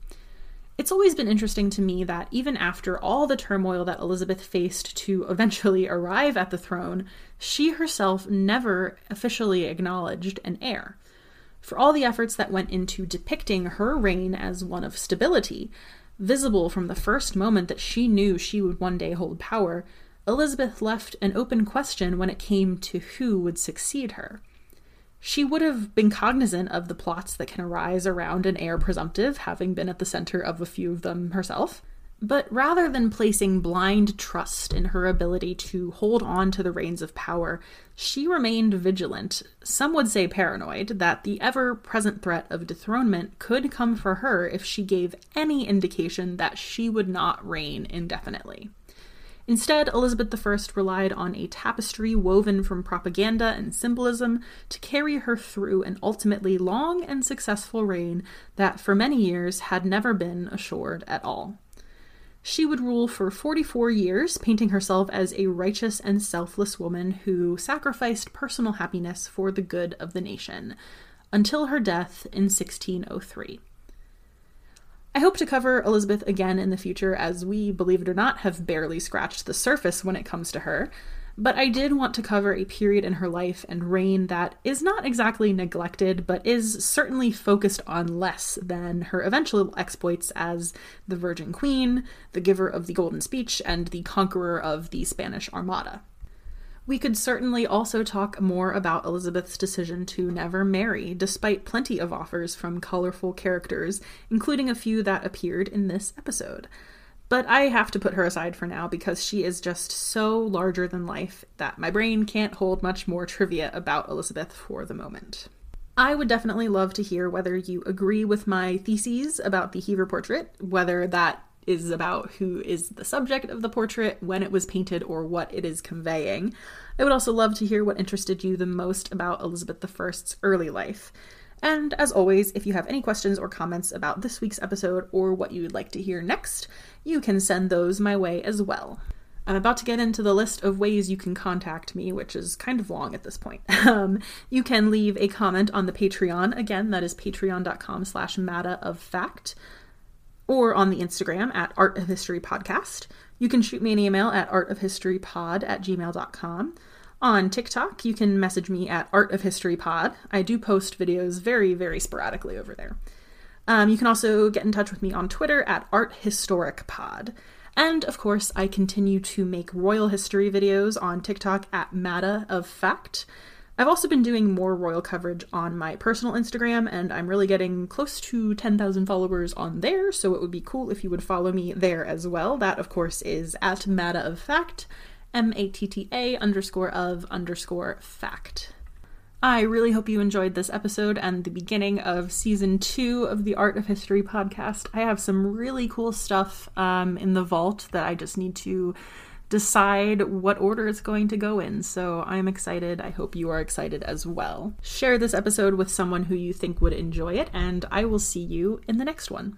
It's always been interesting to me that even after all the turmoil that Elizabeth faced to eventually arrive at the throne, she herself never officially acknowledged an heir. For all the efforts that went into depicting her reign as one of stability, visible from the first moment that she knew she would one day hold power, Elizabeth left an open question when it came to who would succeed her. She would have been cognizant of the plots that can arise around an heir presumptive, having been at the center of a few of them herself. But rather than placing blind trust in her ability to hold on to the reins of power, she remained vigilant, some would say paranoid, that the ever-present threat of dethronement could come for her if she gave any indication that she would not reign indefinitely. Instead, Elizabeth the First relied on a tapestry woven from propaganda and symbolism to carry her through an ultimately long and successful reign that for many years had never been assured at all. She would rule for forty-four years, painting herself as a righteous and selfless woman who sacrificed personal happiness for the good of the nation, until her death in sixteen oh three. I hope to cover Elizabeth again in the future, as we, believe it or not, have barely scratched the surface when it comes to her, but I did want to cover a period in her life and reign that is not exactly neglected, but is certainly focused on less than her eventual exploits as the Virgin Queen, the giver of the Golden Speech, and the conqueror of the Spanish Armada. We could certainly also talk more about Elizabeth's decision to never marry, despite plenty of offers from colorful characters, including a few that appeared in this episode. But I have to put her aside for now because she is just so larger than life that my brain can't hold much more trivia about Elizabeth for the moment. I would definitely love to hear whether you agree with my theses about the Hever portrait, whether that is about who is the subject of the portrait, when it was painted, or what it is conveying. I would also love to hear what interested you the most about Elizabeth the First's early life. And as always, if you have any questions or comments about this week's episode or what you would like to hear next, you can send those my way as well. I'm about to get into the list of ways you can contact me, which is kind of long at this point. Um, you can leave a comment on the Patreon. Again, that is patreon.com slash matta_of_fact. Or on the Instagram at Art of History Podcast. You can shoot me an email at artofhistorypod at gmail dot com. On TikTok, you can message me at Art of History Pod. I do post videos very, very sporadically over there. Um, you can also get in touch with me on Twitter at Art Historic Pod. And of course, I continue to make royal history videos on TikTok at Matta of Fact. I've also been doing more royal coverage on my personal Instagram, and I'm really getting close to ten thousand followers on there, so it would be cool if you would follow me there as well. That, of course, is at Matta of Fact, M A T T A underscore of underscore fact. I really hope you enjoyed this episode and the beginning of season two of the Art of History podcast. I have some really cool stuff um, in the vault that I just need to decide what order it's going to go in. So I'm excited. I hope you are excited as well. Share this episode with someone who you think would enjoy it, and I will see you in the next one.